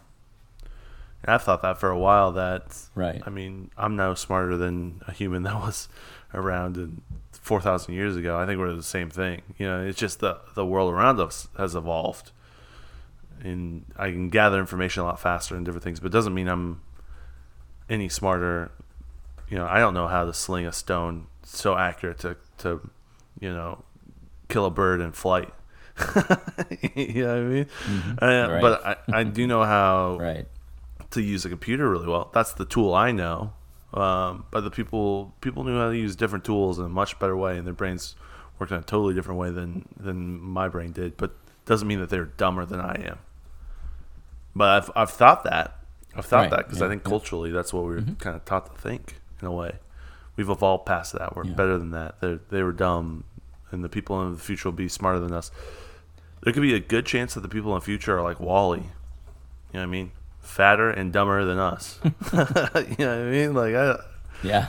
And I've thought that for a while, that, right. I mean, I'm no smarter than a human that was around 4,000 years ago. I think we're the same thing. It's just the world around us has evolved. And I can gather information a lot faster and different things, but it doesn't mean I'm any smarter. I don't know how to sling a stone so accurate to kill a bird in flight. You know what I mean? Mm-hmm. Right. But I do know how to use a computer really well. That's the tool I know. But the people knew how to use different tools in a much better way, and their brains worked in a totally different way than my brain did. But it doesn't mean that they're dumber than I am. But I've thought that. Because I think culturally that's what we were kind of taught to think. In a way, we've evolved past that. We're better than that. They were dumb, and the people in the future will be smarter than us. There could be a good chance that the people in the future are like Wall-E. You know what I mean? Fatter and dumber than us. You know what I mean? Like,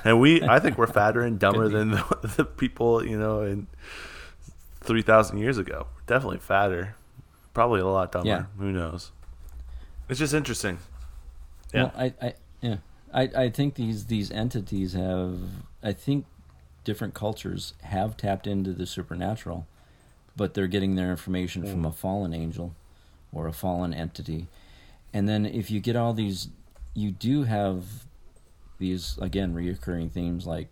and I think we're fatter and dumber than the people in 3,000 years ago. We're definitely fatter, probably a lot dumber. Yeah. Who knows? It's just interesting. Yeah. Well, I think these entities have, I think different cultures have tapped into the supernatural, but they're getting their information from a fallen angel or a fallen entity. And then if you get all these, you do have these, again, reoccurring themes like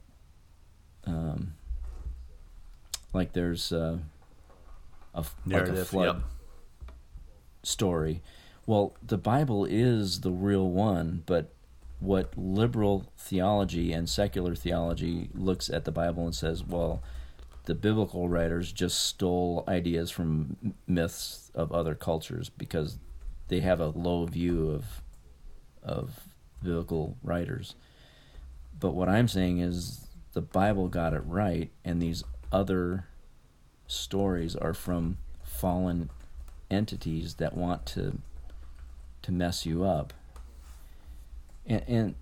there's a flood story. Well, the Bible is the real one, but what liberal theology and secular theology looks at the Bible and says, well, the biblical writers just stole ideas from myths of other cultures because they have a low view of biblical writers. But what I'm saying is the Bible got it right, and these other stories are from fallen entities that want to mess you up. And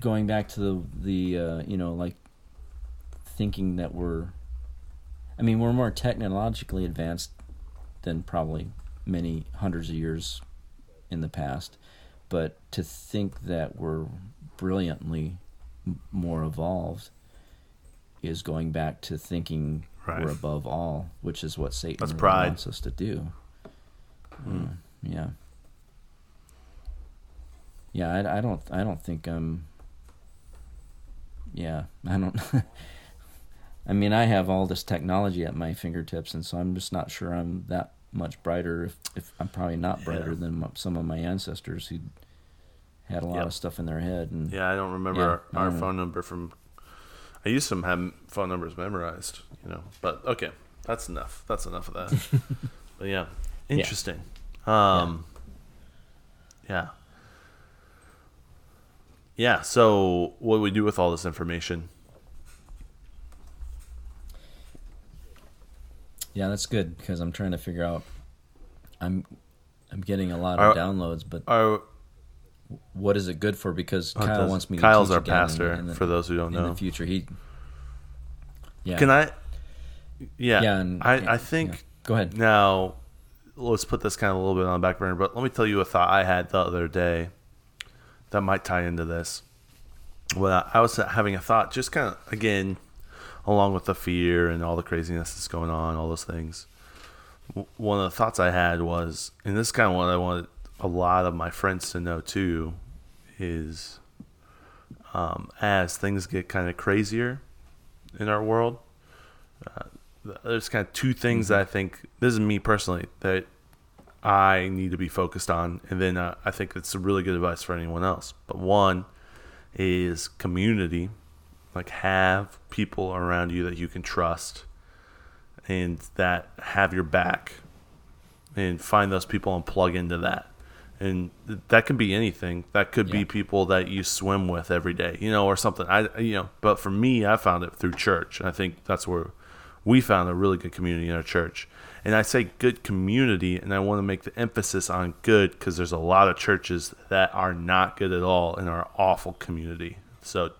going back to the you know, like, thinking that we're more technologically advanced than probably many hundreds of years in the past, but to think that we're brilliantly more evolved is going back to thinking right. We're above all, which is what Satan really wants us to do. Mm. Yeah. Yeah, I don't think I mean, I have all this technology at my fingertips, and so I'm just not sure I'm that much brighter. If I'm probably not brighter than some of my ancestors who had a lot of stuff in their head. And I don't remember our phone number from. I used to have phone numbers memorized, you know. But okay, that's enough. That's enough of that. But yeah, interesting. Yeah. Yeah. So, what do we do with all this information? Yeah, that's good, because I'm trying to figure out. I'm getting a lot of downloads, but what is it good for? Because Kyle wants me. Kyle's to teach again. Kyle's our pastor. For those who don't know, in the future he. Yeah. Can I? Yeah. Yeah. I think. Yeah. Go ahead. Now, let's put this kind of a little bit on the back burner, but let me tell you a thought I had the other day that might tie into this. Well, I was having a thought, just kind of again, along with the fear and all the craziness that's going on, all those things. One of the thoughts I had was, and this is kind of what I wanted a lot of my friends to know too, is as things get kind of crazier in our world, there's kind of two things that I think, this is me personally, that I need to be focused on. And then I think it's really good advice for anyone else. But one is community. Like, have people around you that you can trust and that have your back, and find those people and plug into that. And that can be anything. That could be people that you swim with every day, you know, or something. But for me, I found it through church. And I think that's where we found a really good community in our church. And I say good community, and I want to make the emphasis on good, because there's a lot of churches that are not good at all and are awful community. So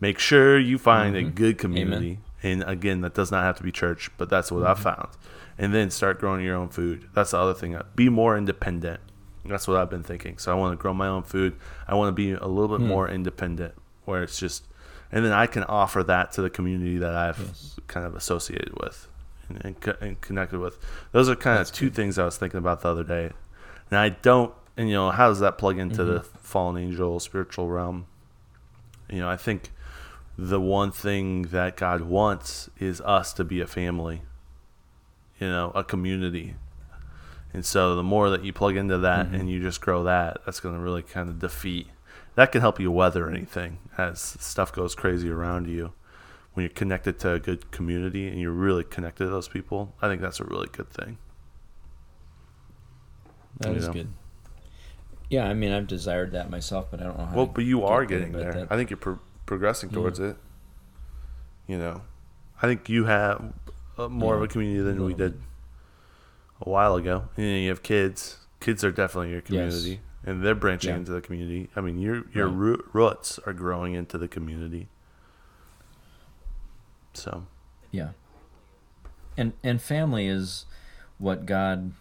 make sure you find a good community. Amen. And again, that does not have to be church, but that's what I've found. And then start growing your own food. That's the other thing. Be more independent. That's what I've been thinking. So I want to grow my own food. I want to be a little bit more independent, where it's just, and then I can offer that to the community that I've kind of associated with and connected with. Those are kind of two things I was thinking about the other day. And I don't, and you know, how does that plug into the fallen angel spiritual realm? You know, I think the one thing that God wants is us to be a family, you know, a community. And so the more that you plug into that and you just grow that, that's going to really kind of defeat. That can help you weather anything as stuff goes crazy around you. When you're connected to a good community and you're really connected to those people, I think that's a really good thing. That is good. Yeah, I mean, I've desired that myself, but I don't know how. Well, but you are getting there. I think you're progressing towards it. You know, I think you have more of a community than we did a while ago. And then you have kids. Kids are definitely your community, and they're branching into the community. I mean, your roots are growing into the community. So, yeah. And family is what God,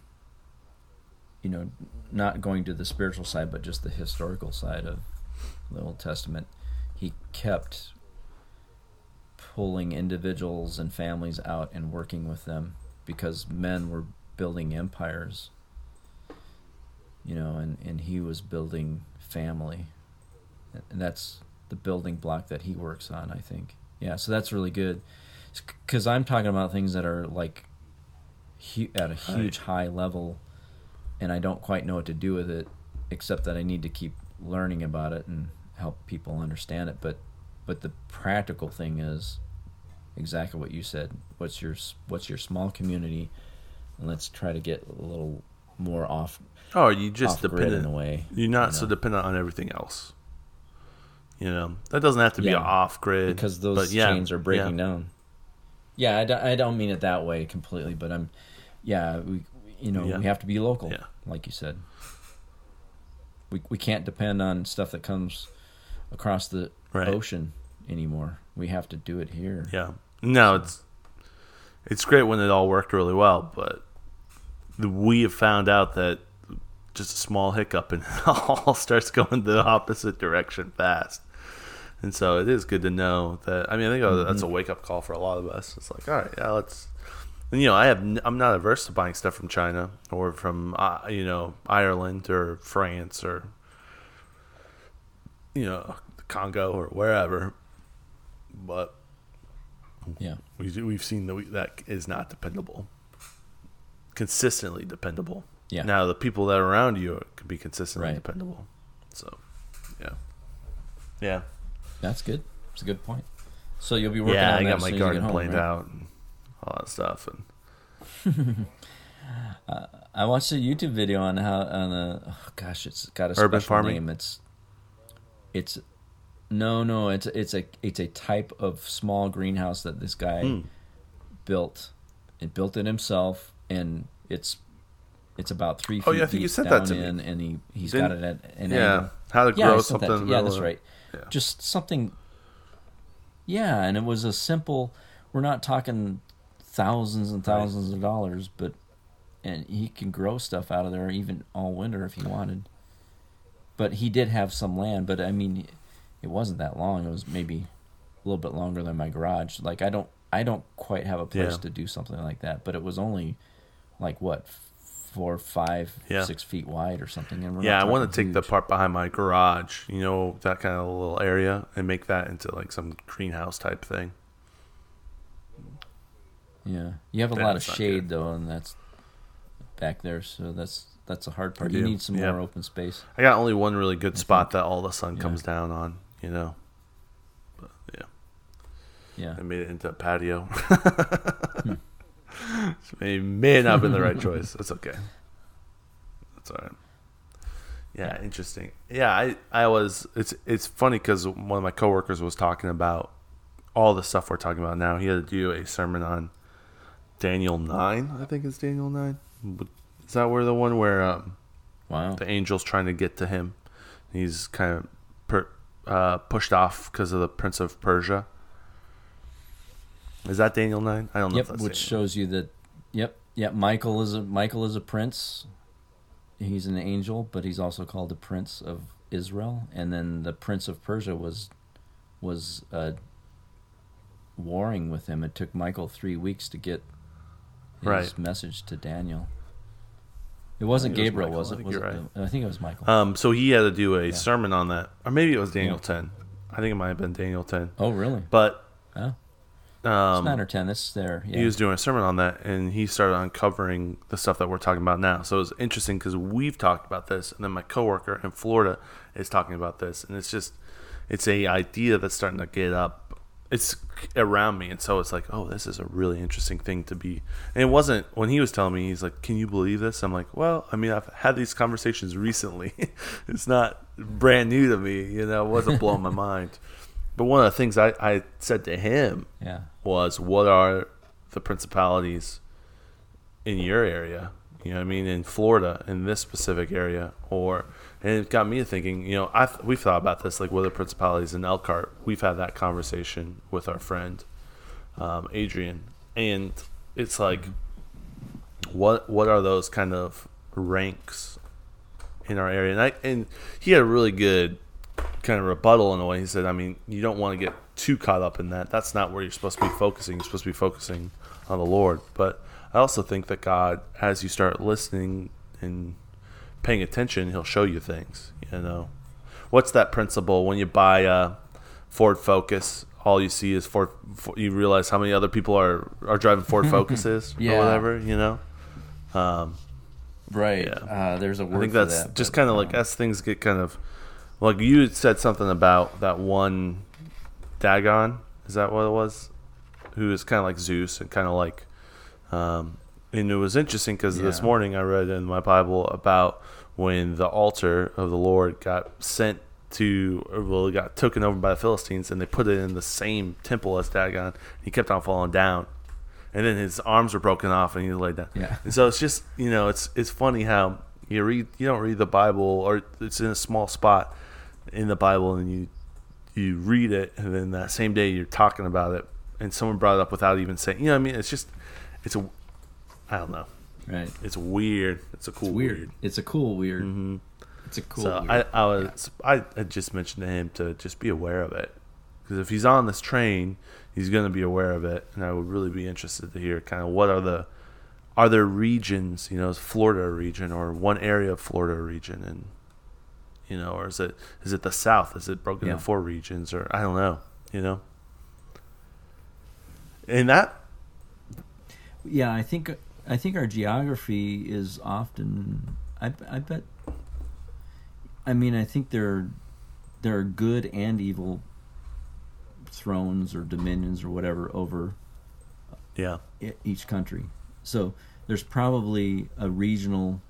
you know, not going to the spiritual side, but just the historical side of the Old Testament. He kept pulling individuals and families out and working with them, because men were building empires, you know, and he was building family. And that's the building block that he works on, I think. Yeah, so that's really good, because I'm talking about things that are like at a huge high level, and I don't quite know what to do with it, except that I need to keep learning about it and help people understand it. But the practical thing is exactly what you said. What's your small community, and let's try to get a little more off. Oh, you just dependent in a way. You're not so dependent on everything else. You know, that doesn't have to be off grid because those chains are breaking down. Yeah, I don't mean it that way completely, but I'm, we have to be local, like you said. We can't depend on stuff that comes across the ocean anymore. We have to do it here. Yeah, no, it's great when it all worked really well, but we have found out that just a small hiccup and it all starts going the opposite direction fast. And so it is good to know that. I mean, I think that's a wake up call for a lot of us. It's like, all right, yeah, let's. And, you know, I'm not averse to buying stuff from China or from Ireland or France or Congo or wherever. But yeah, we've seen that is not dependable. Consistently dependable. Yeah. Now the people that are around you could be consistently dependable. So, yeah. Yeah. That's good. That's a good point. So you'll be working on that. Yeah, I got my garden planed out and all that stuff. And I watched a YouTube video on it's got a urban special name. It's no, it's a type of small greenhouse that this guy built. It built it himself, and it's about 3 feet. Oh yeah, I think you sent that to me. And he's got it at an angle. How to grow something. Yeah, that's right. Yeah. Just something, and it was a simple. We're not talking thousands and thousands of dollars, and he can grow stuff out of there even all winter if he wanted. But he did have some land, but I mean, it wasn't that long. It was maybe a little bit longer than my garage. Like I don't quite have a place to do something like that. But it was only, like 6 feet wide or something. And I want to take the part behind my garage, that kind of little area, and make that into like some greenhouse type thing. Yeah, you have a lot of shade though, and that's back there, so that's the hard part. You need some more open space. I got only one really good spot that all the sun comes down on, But, yeah, I made it into a patio. It may not have been the right choice. That's okay. That's all right. Yeah, interesting. Yeah, I was. It's funny because one of my coworkers was talking about all the stuff we're talking about now. He had to do a sermon on Daniel 9. I think it's Daniel 9. Is that where the one where the angel's trying to get to him? He's kind of pushed off because of the Prince of Persia. Is that Daniel 9? I don't know. Yep, if that's which Daniel. Shows you that. Yep. Michael is a prince. He's an angel, but he's also called the Prince of Israel. And then the Prince of Persia was warring with him. It took Michael 3 weeks to get his message to Daniel. It wasn't Gabriel, was it? I think it was Michael. So he had to do a sermon on that, or maybe it was Daniel 10. I think it might have been Daniel 10. Oh, really? But. Huh? It's 9 or 10. It's there. Yeah. He was doing a sermon on that, and he started uncovering the stuff that we're talking about now. So it was interesting because we've talked about this, and then my coworker in Florida is talking about this, and it's a idea that's starting to get up. It's around me, and so it's like, oh, this is a really interesting thing to be. And it wasn't when he was telling me. He's like, "Can you believe this?" I'm like, "Well, I mean, I've had these conversations recently. It's not brand new to me. It wasn't blowing my mind." But one of the things I said to him was, what are the principalities in your area? You know what I mean? In Florida, in this specific area. And it got me thinking, we've thought about this, like, what are the principalities in Elkhart? We've had that conversation with our friend, Adrian. And it's like, what are those kind of ranks in our area? And he had a really good kind of rebuttal in a way. He said, I mean, you don't want to get too caught up in that. That's not where you're supposed to be focusing. You're supposed to be focusing on the Lord. But I also think that God, as you start listening and paying attention, he'll show you things. What's that principle? When you buy a Ford Focus, all you see is Ford. You realize how many other people are driving Ford Focuses or whatever, Right. Yeah. There's a word for that. I think that's just kind of like as things get kind of Like you had said something about that one Dagon, is that what it was? Who is kind of like Zeus and kind of like, and it was interesting because this morning I read in my Bible about when the altar of the Lord got sent to, well, it got taken over by the Philistines and they put it in the same temple as Dagon. He kept on falling down. And then his arms were broken off and he laid down. Yeah. And so it's just, you know, it's funny how you don't read the Bible, or it's in a small spot in the Bible, and you read it, and then that same day you're talking about it, and someone brought it up without even saying, you know what I mean? It's just, I don't know. Right. It's weird. It's a cool weird. It's a cool weird. Mm-hmm. It's a cool weird. I just mentioned to him to just be aware of it. Because if he's on this train, he's going to be aware of it, and I would really be interested to hear kind of what are the, are there regions, you know, is Florida a region or one area of Florida a region? And, you know, or is it the South? Is it broken into four regions? Or I don't know, you know? And that? Yeah, I think our geography is often, I bet, I mean, I think there are good and evil thrones or dominions or whatever over each country. So there's probably a regional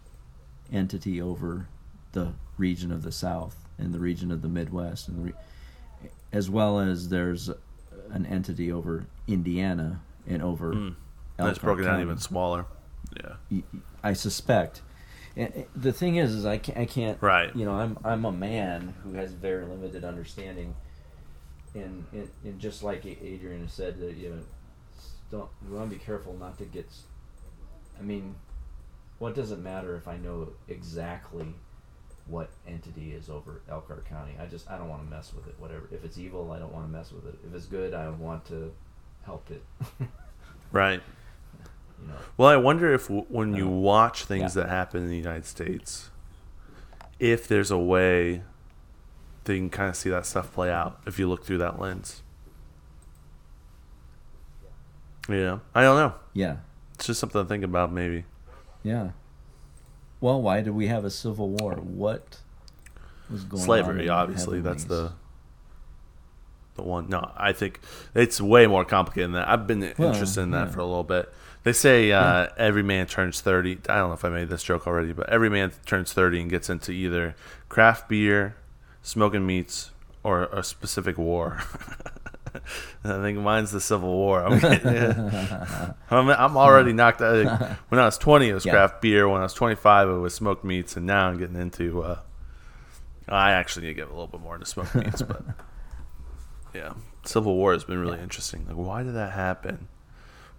entity over the region of the South and the region of the Midwest, and as well as there's an entity over Indiana and over Elkhart. That's broken down even smaller. Yeah, I suspect. And the thing is I can't. Right. You know, I'm a man who has very limited understanding, and just like Adrian said, that you know, we want to be careful not to get. I mean, what does it matter if I know exactly what entity is over Elkhart County? I don't want to mess with it. Whatever. If it's evil, I don't want to mess with it. If it's good, I want to help it. Right. You know. Well, I wonder if when you watch things that happen in the United States, if there's a way that you can kind of see that stuff play out if you look through that lens. Yeah, I don't know. Yeah. It's just something to think about, maybe. Yeah. Well, why did we have a civil war? What was going on? Slavery, obviously. That's the one. No, I think it's way more complicated than that. I've been interested in that for a little bit. They say every man turns 30. I don't know if I made this joke already, but every man turns 30 and gets into either craft beer, smoking meats, or a specific war. I think mine's the Civil War. I'm already knocked out. When I was 20, it was craft beer. When I was 25, it was smoked meats. And now I'm getting into... I actually need to get a little bit more into smoked meats. But yeah, Civil War has been really interesting. Like, why did that happen?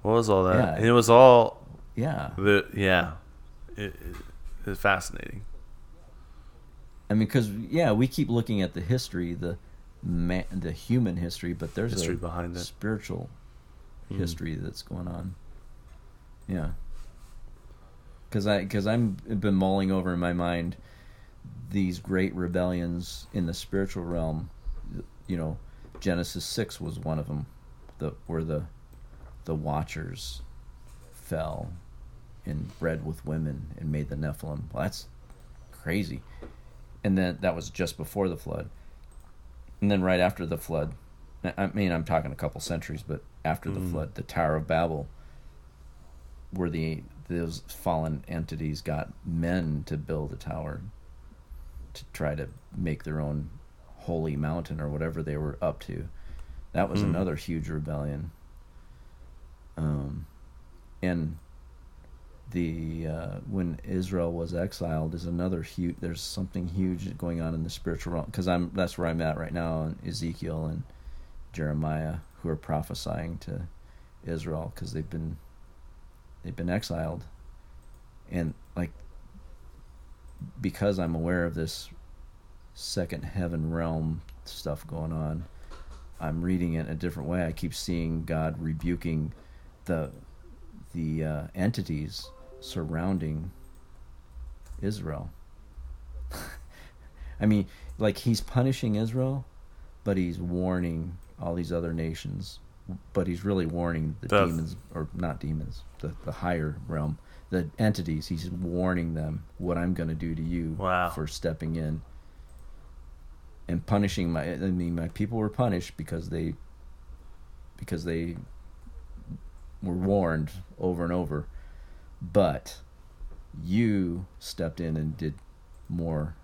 What was all that? Yeah, and it was all... Yeah. It was fascinating. I mean, because, we keep looking at the history, the human history, but there's history behind it. Spiritual history that's going on. Yeah, because I've been mulling over in my mind these great rebellions in the spiritual realm. You know, Genesis 6 was one of them, where the Watchers fell and bred with women and made the Nephilim. Well, that's crazy. And then that was just before the flood. And then right after the flood, I mean, I'm talking a couple centuries, but after the flood, the Tower of Babel, where those fallen entities got men to build a tower to try to make their own holy mountain or whatever they were up to. That was another huge rebellion. And the when Israel was exiled is another huge. There's something huge going on in the spiritual realm, because that's where I'm at right now. And Ezekiel and Jeremiah, who are prophesying to Israel, because they've been exiled, and like because I'm aware of this second heaven realm stuff going on, I'm reading it in a different way. I keep seeing God rebuking the entities surrounding Israel. I mean, like, he's punishing Israel, but he's warning all these other nations, but he's really warning the demons, or not demons, the higher realm, the entities. He's warning them what I'm going to do to you for stepping in. and punishing my, I mean, my people were punished because they were warned over and over, but you stepped in and did more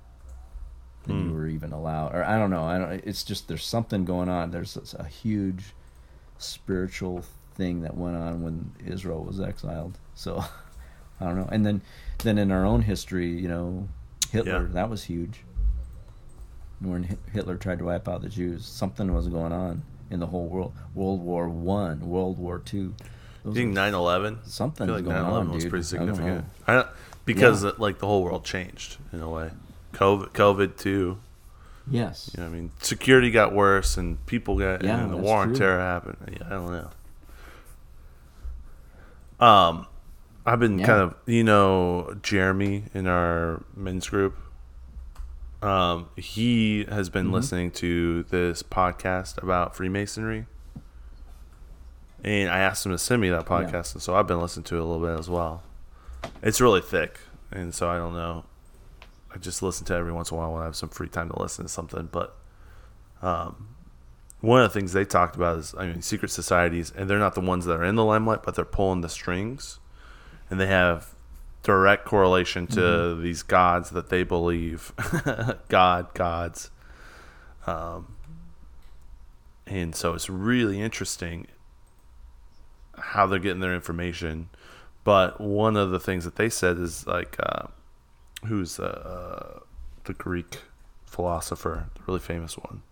than you were even allowed. Or I don't know. It's just, there's something going on. There's a huge spiritual thing that went on when Israel was exiled. So I don't know. And then in our own history, you know, Hitler, that was huge. When Hitler tried to wipe out the Jews, something was going on in the whole world. World War I, World War II. You think 9/11? Something like going 9/11 on, was dude. Pretty significant. Because like the whole world changed in a way. COVID too. Yes. You know what I mean, security got worse, and people got, and the war on terror happened. Yeah, I don't know. I've been kind of, you know, Jeremy in our men's group. He has been listening to this podcast about Freemasonry, and I asked him to send me that podcast, and so I've been listening to it a little bit as well. It's really thick, and so I don't know. I just listen to it every once in a while when I have some free time to listen to something. But one of the things they talked about is, I mean, secret societies, and they're not the ones that are in the limelight, but they're pulling the strings, and they have direct correlation to these gods that they believe, gods. And so it's really interesting how they're getting their information. But one of the things that they said is, like, who's the Greek philosopher, the really famous one?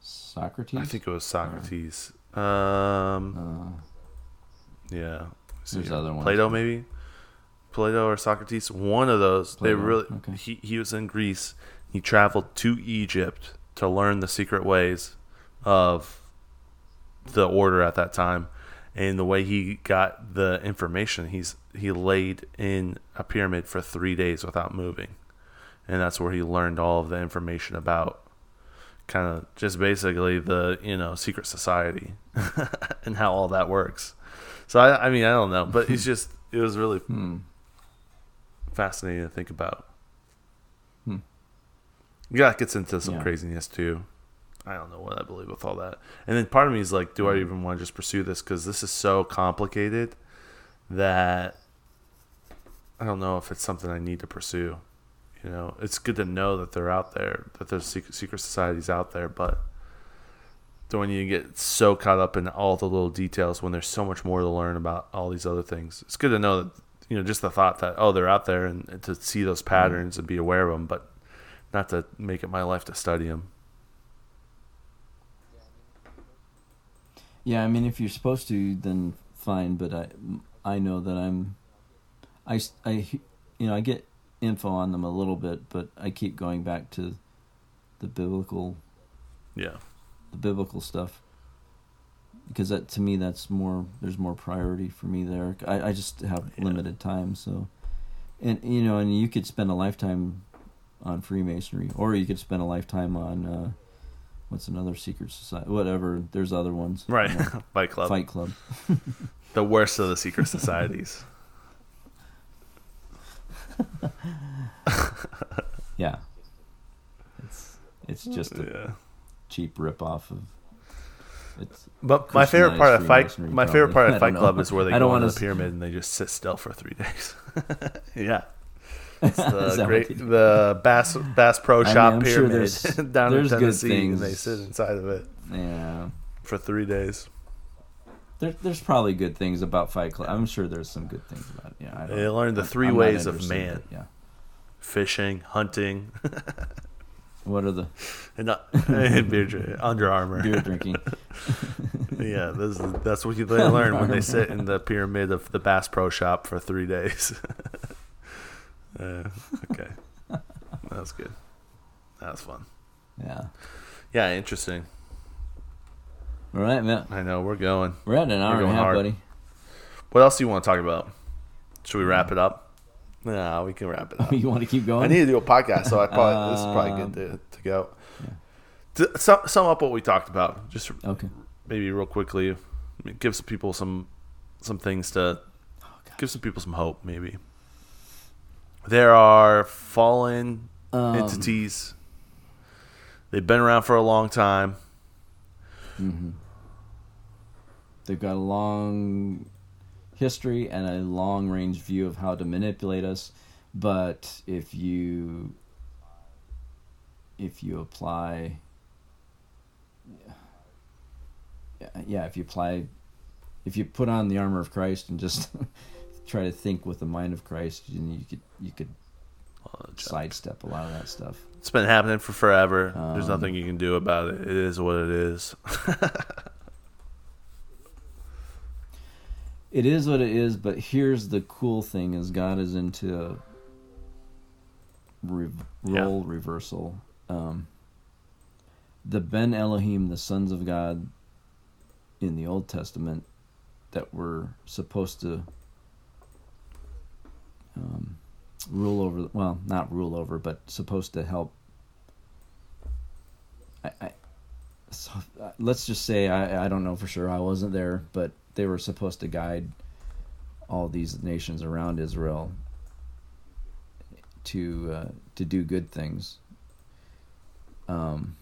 Socrates? I think it was Socrates. Yeah. There's other ones. Plato, maybe? Plato or Socrates? One of those. Plato. They really. Okay. He was in Greece. He traveled to Egypt to learn the secret ways of the order at that time. And the way he got the information, he laid in a pyramid for 3 days without moving. And that's where he learned all of the information about kind of just basically the, you know, secret society and how all that works. So, I mean, I don't know. But it's just, it was really fascinating to think about. Yeah, it gets into some craziness, too. I don't know what I believe with all that. And then part of me is like, do I even want to just pursue this? Because this is so complicated that I don't know if it's something I need to pursue. You know, it's good to know that they're out there, that there's secret societies out there, but don't you get so caught up in all the little details when there's so much more to learn about all these other things. It's good to know that, you know, just the thought that, oh, they're out there, and to see those patterns and be aware of them, but not to make it my life to study them. Yeah, I mean, if you're supposed to, then fine. But I know that I get info on them a little bit, but I keep going back to the biblical stuff, because that, to me, that's more. There's more priority for me there. I just have limited time, so, and you know, and you could spend a lifetime on Freemasonry, or you could spend a lifetime on. What's another secret society? Whatever. There's other ones. Right. You know, Fight Club. The worst of the secret societies. Yeah. It's just a cheap ripoff of. But my favorite part of Fight Club is where they go into the pyramid and they just sit still for 3 days. Yeah. It's the Bass Pro Shop pyramid, sure, down in Tennessee, and they sit inside of it for 3 days. There's probably good things about Fight Club. I'm sure there's some good things about it. Yeah, they learned the three ways of man. But, fishing, hunting. What are the... and beer, Under Armour. Beer drinking. Yeah, that's what they learn when they sit in the pyramid of the Bass Pro Shop for 3 days. Okay. That was good. That was fun. Yeah, interesting. All right, man. I know, we're at an hour and a half, buddy. What else do you want to talk about? Should we wrap it up? No, we can wrap it up. You want to keep going? I need to do a podcast, so this is probably good to go. Yeah. To sum up what we talked about, just maybe real quickly, give some people some things to give some people some hope, maybe. There are fallen entities. They've been around for a long time. Mm-hmm. They've got a long history and a long-range view of how to manipulate us. But if you apply, if you put on the armor of Christ and just try to think with the mind of Christ, you could sidestep a lot of that stuff. It's been happening for forever. There's nothing you can do about it. It is what it is. It is what it is, but here's the cool thing is God is into a role reversal. The Ben Elohim, the sons of God in the Old Testament that were supposed to supposed to help. Let's just say, I don't know for sure, I wasn't there, but they were supposed to guide all these nations around Israel to do good things. I'm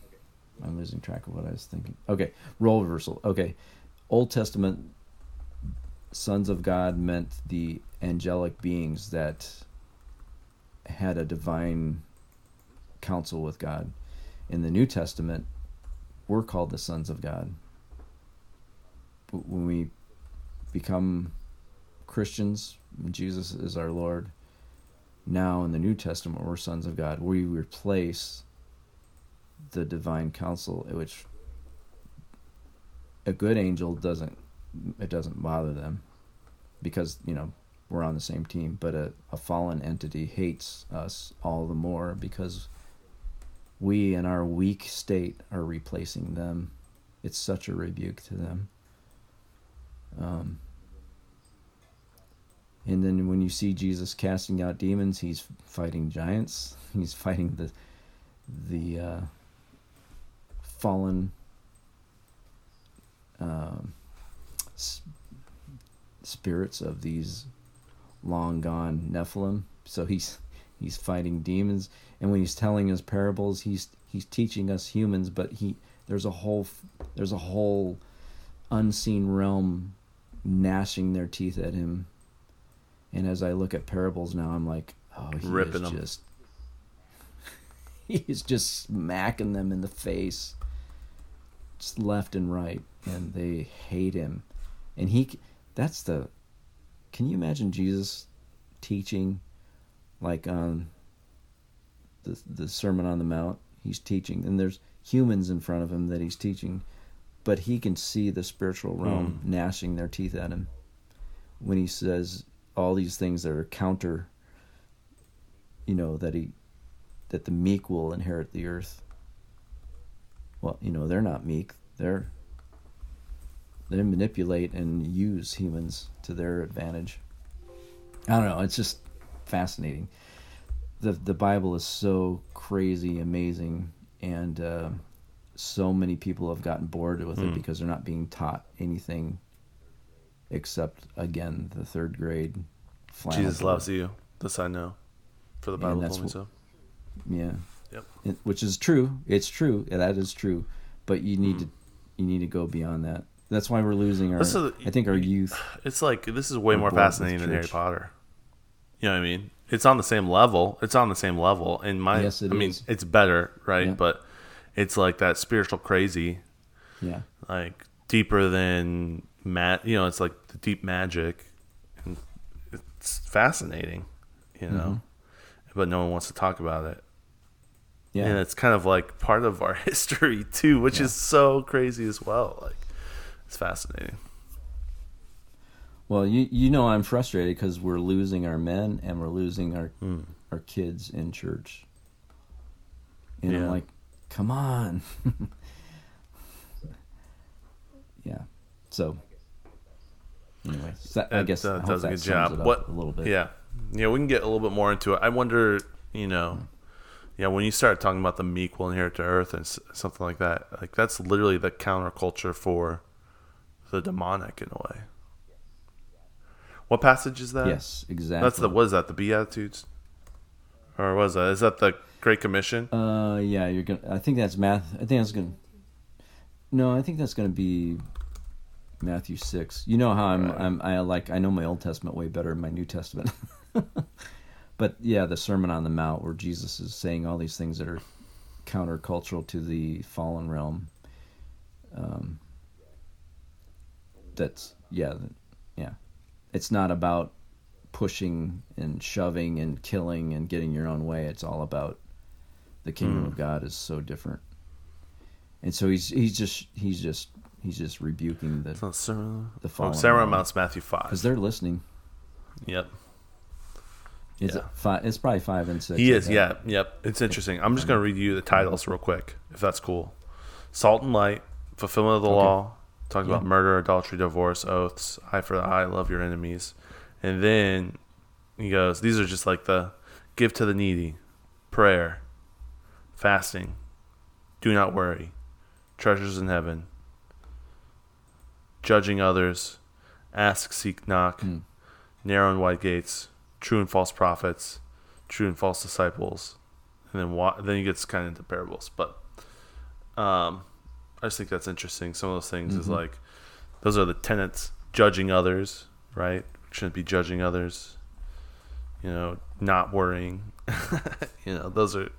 losing track of what I was thinking. Okay, role reversal. Okay, Old Testament sons of God meant the angelic beings that had a divine counsel with God. In the New Testament, we're called the sons of God. When we become Christians, Jesus is our Lord. Now in the New Testament, we're sons of God. We replace the divine counsel, which a good angel doesn't bother them, because we're on the same team. But a fallen entity hates us all the more because we, in our weak state, are replacing them. It's such a rebuke to them. And then when you see Jesus casting out demons, he's fighting giants. He's fighting the fallen spirits of these long gone Nephilim. So he's fighting demons, and when he's telling his parables, he's teaching us humans. But there's a whole unseen realm gnashing their teeth at him. And as I look at parables now, I'm like, oh, he's just smacking them in the face, just left and right, and they hate him. And can you imagine Jesus teaching like on the Sermon on the Mount? He's teaching, and there's humans in front of him that he's teaching, but he can see the spiritual realm gnashing their teeth at him when he says all these things that are counter, that the meek will inherit the earth. Well, they're not meek. They manipulate and use humans to their advantage. I don't know. It's just fascinating. The Bible is so crazy, amazing, and so many people have gotten bored with it because they're not being taught anything except, again, the third grade. Jesus loves you. This I know, for the Bible told me so. Yeah. Yep. Which is true. It's true. That is true. But you need to go beyond that. That's why we're losing our youth. It's like, this is way more fascinating than Harry Potter. You know what I mean? It's on the same level. And it's better, right? Yeah. But it's like that spiritual crazy. Yeah. Like deeper than it's like the deep magic, and it's fascinating, but no one wants to talk about it. Yeah. And it's kind of like part of our history too, which is so crazy as well. Like, it's fascinating. Well, I'm frustrated because we're losing our men and we're losing our kids in church. And I'm like, come on. Yeah. So, anyway, I does a good job. What a little bit. Yeah. Yeah, we can get a little bit more into it. I wonder, when you start talking about the meek will inherit the earth and something like that, like that's literally the counterculture for the demonic in a way. What passage is that? Yes, exactly. What is that, the Beatitudes? Or is that the Great Commission? Yeah, you're gonna. I think that's I think that's gonna be Matthew 6. You know how I know my Old Testament way better than my New Testament. But yeah, the Sermon on the Mount, where Jesus is saying all these things that are countercultural to the fallen realm. It's not about pushing and shoving and killing and getting your own way. It's all about the kingdom of God is so different. And so he's just rebuking the fallen. Sermon on the Mount's Matthew 5 because they're listening. Yep. It's probably 5 and 6. He is, yeah. Yep. It's interesting. I'm just going to read you the titles real quick, if that's cool. Salt and Light, Fulfillment of the Law, talks about murder, adultery, divorce, oaths, eye for the eye, love your enemies. And then he goes, these are just like the give to the needy, prayer, fasting, do not worry, treasures in heaven, judging others, ask, seek, knock, narrow and wide gates, true and false prophets, true and false disciples, and then he gets kind of into parables. But I just think that's interesting. Some of those things is like, those are the tenets: judging others, right? Shouldn't be judging others. You know, not worrying. You know, those are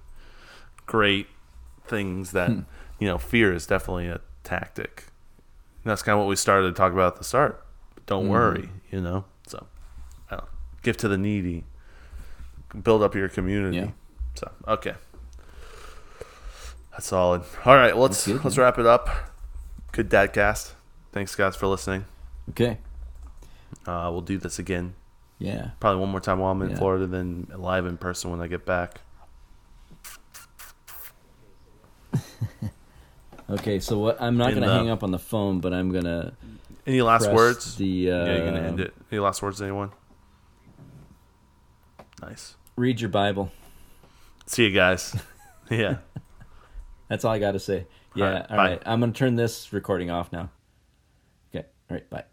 great things that you know. Fear is definitely a tactic. And that's kind of what we started to talk about at the start. Don't worry, you know. So. Give to the needy. Build up your community. Yeah. So okay, that's solid. All right, well, let's wrap it up. Good Dadcast. Thanks, guys, for listening. Okay, we'll do this again. Yeah, probably one more time while I'm in Florida, then live in person when I get back. Okay, so I'm not going to hang up on the phone, but I'm going to. Any last words? You're going to end it. Any last words, anyone? Nice. Read your Bible. See you guys. Yeah. That's all I got to say. Yeah. All right. I'm going to turn this recording off now. Okay. All right. Bye.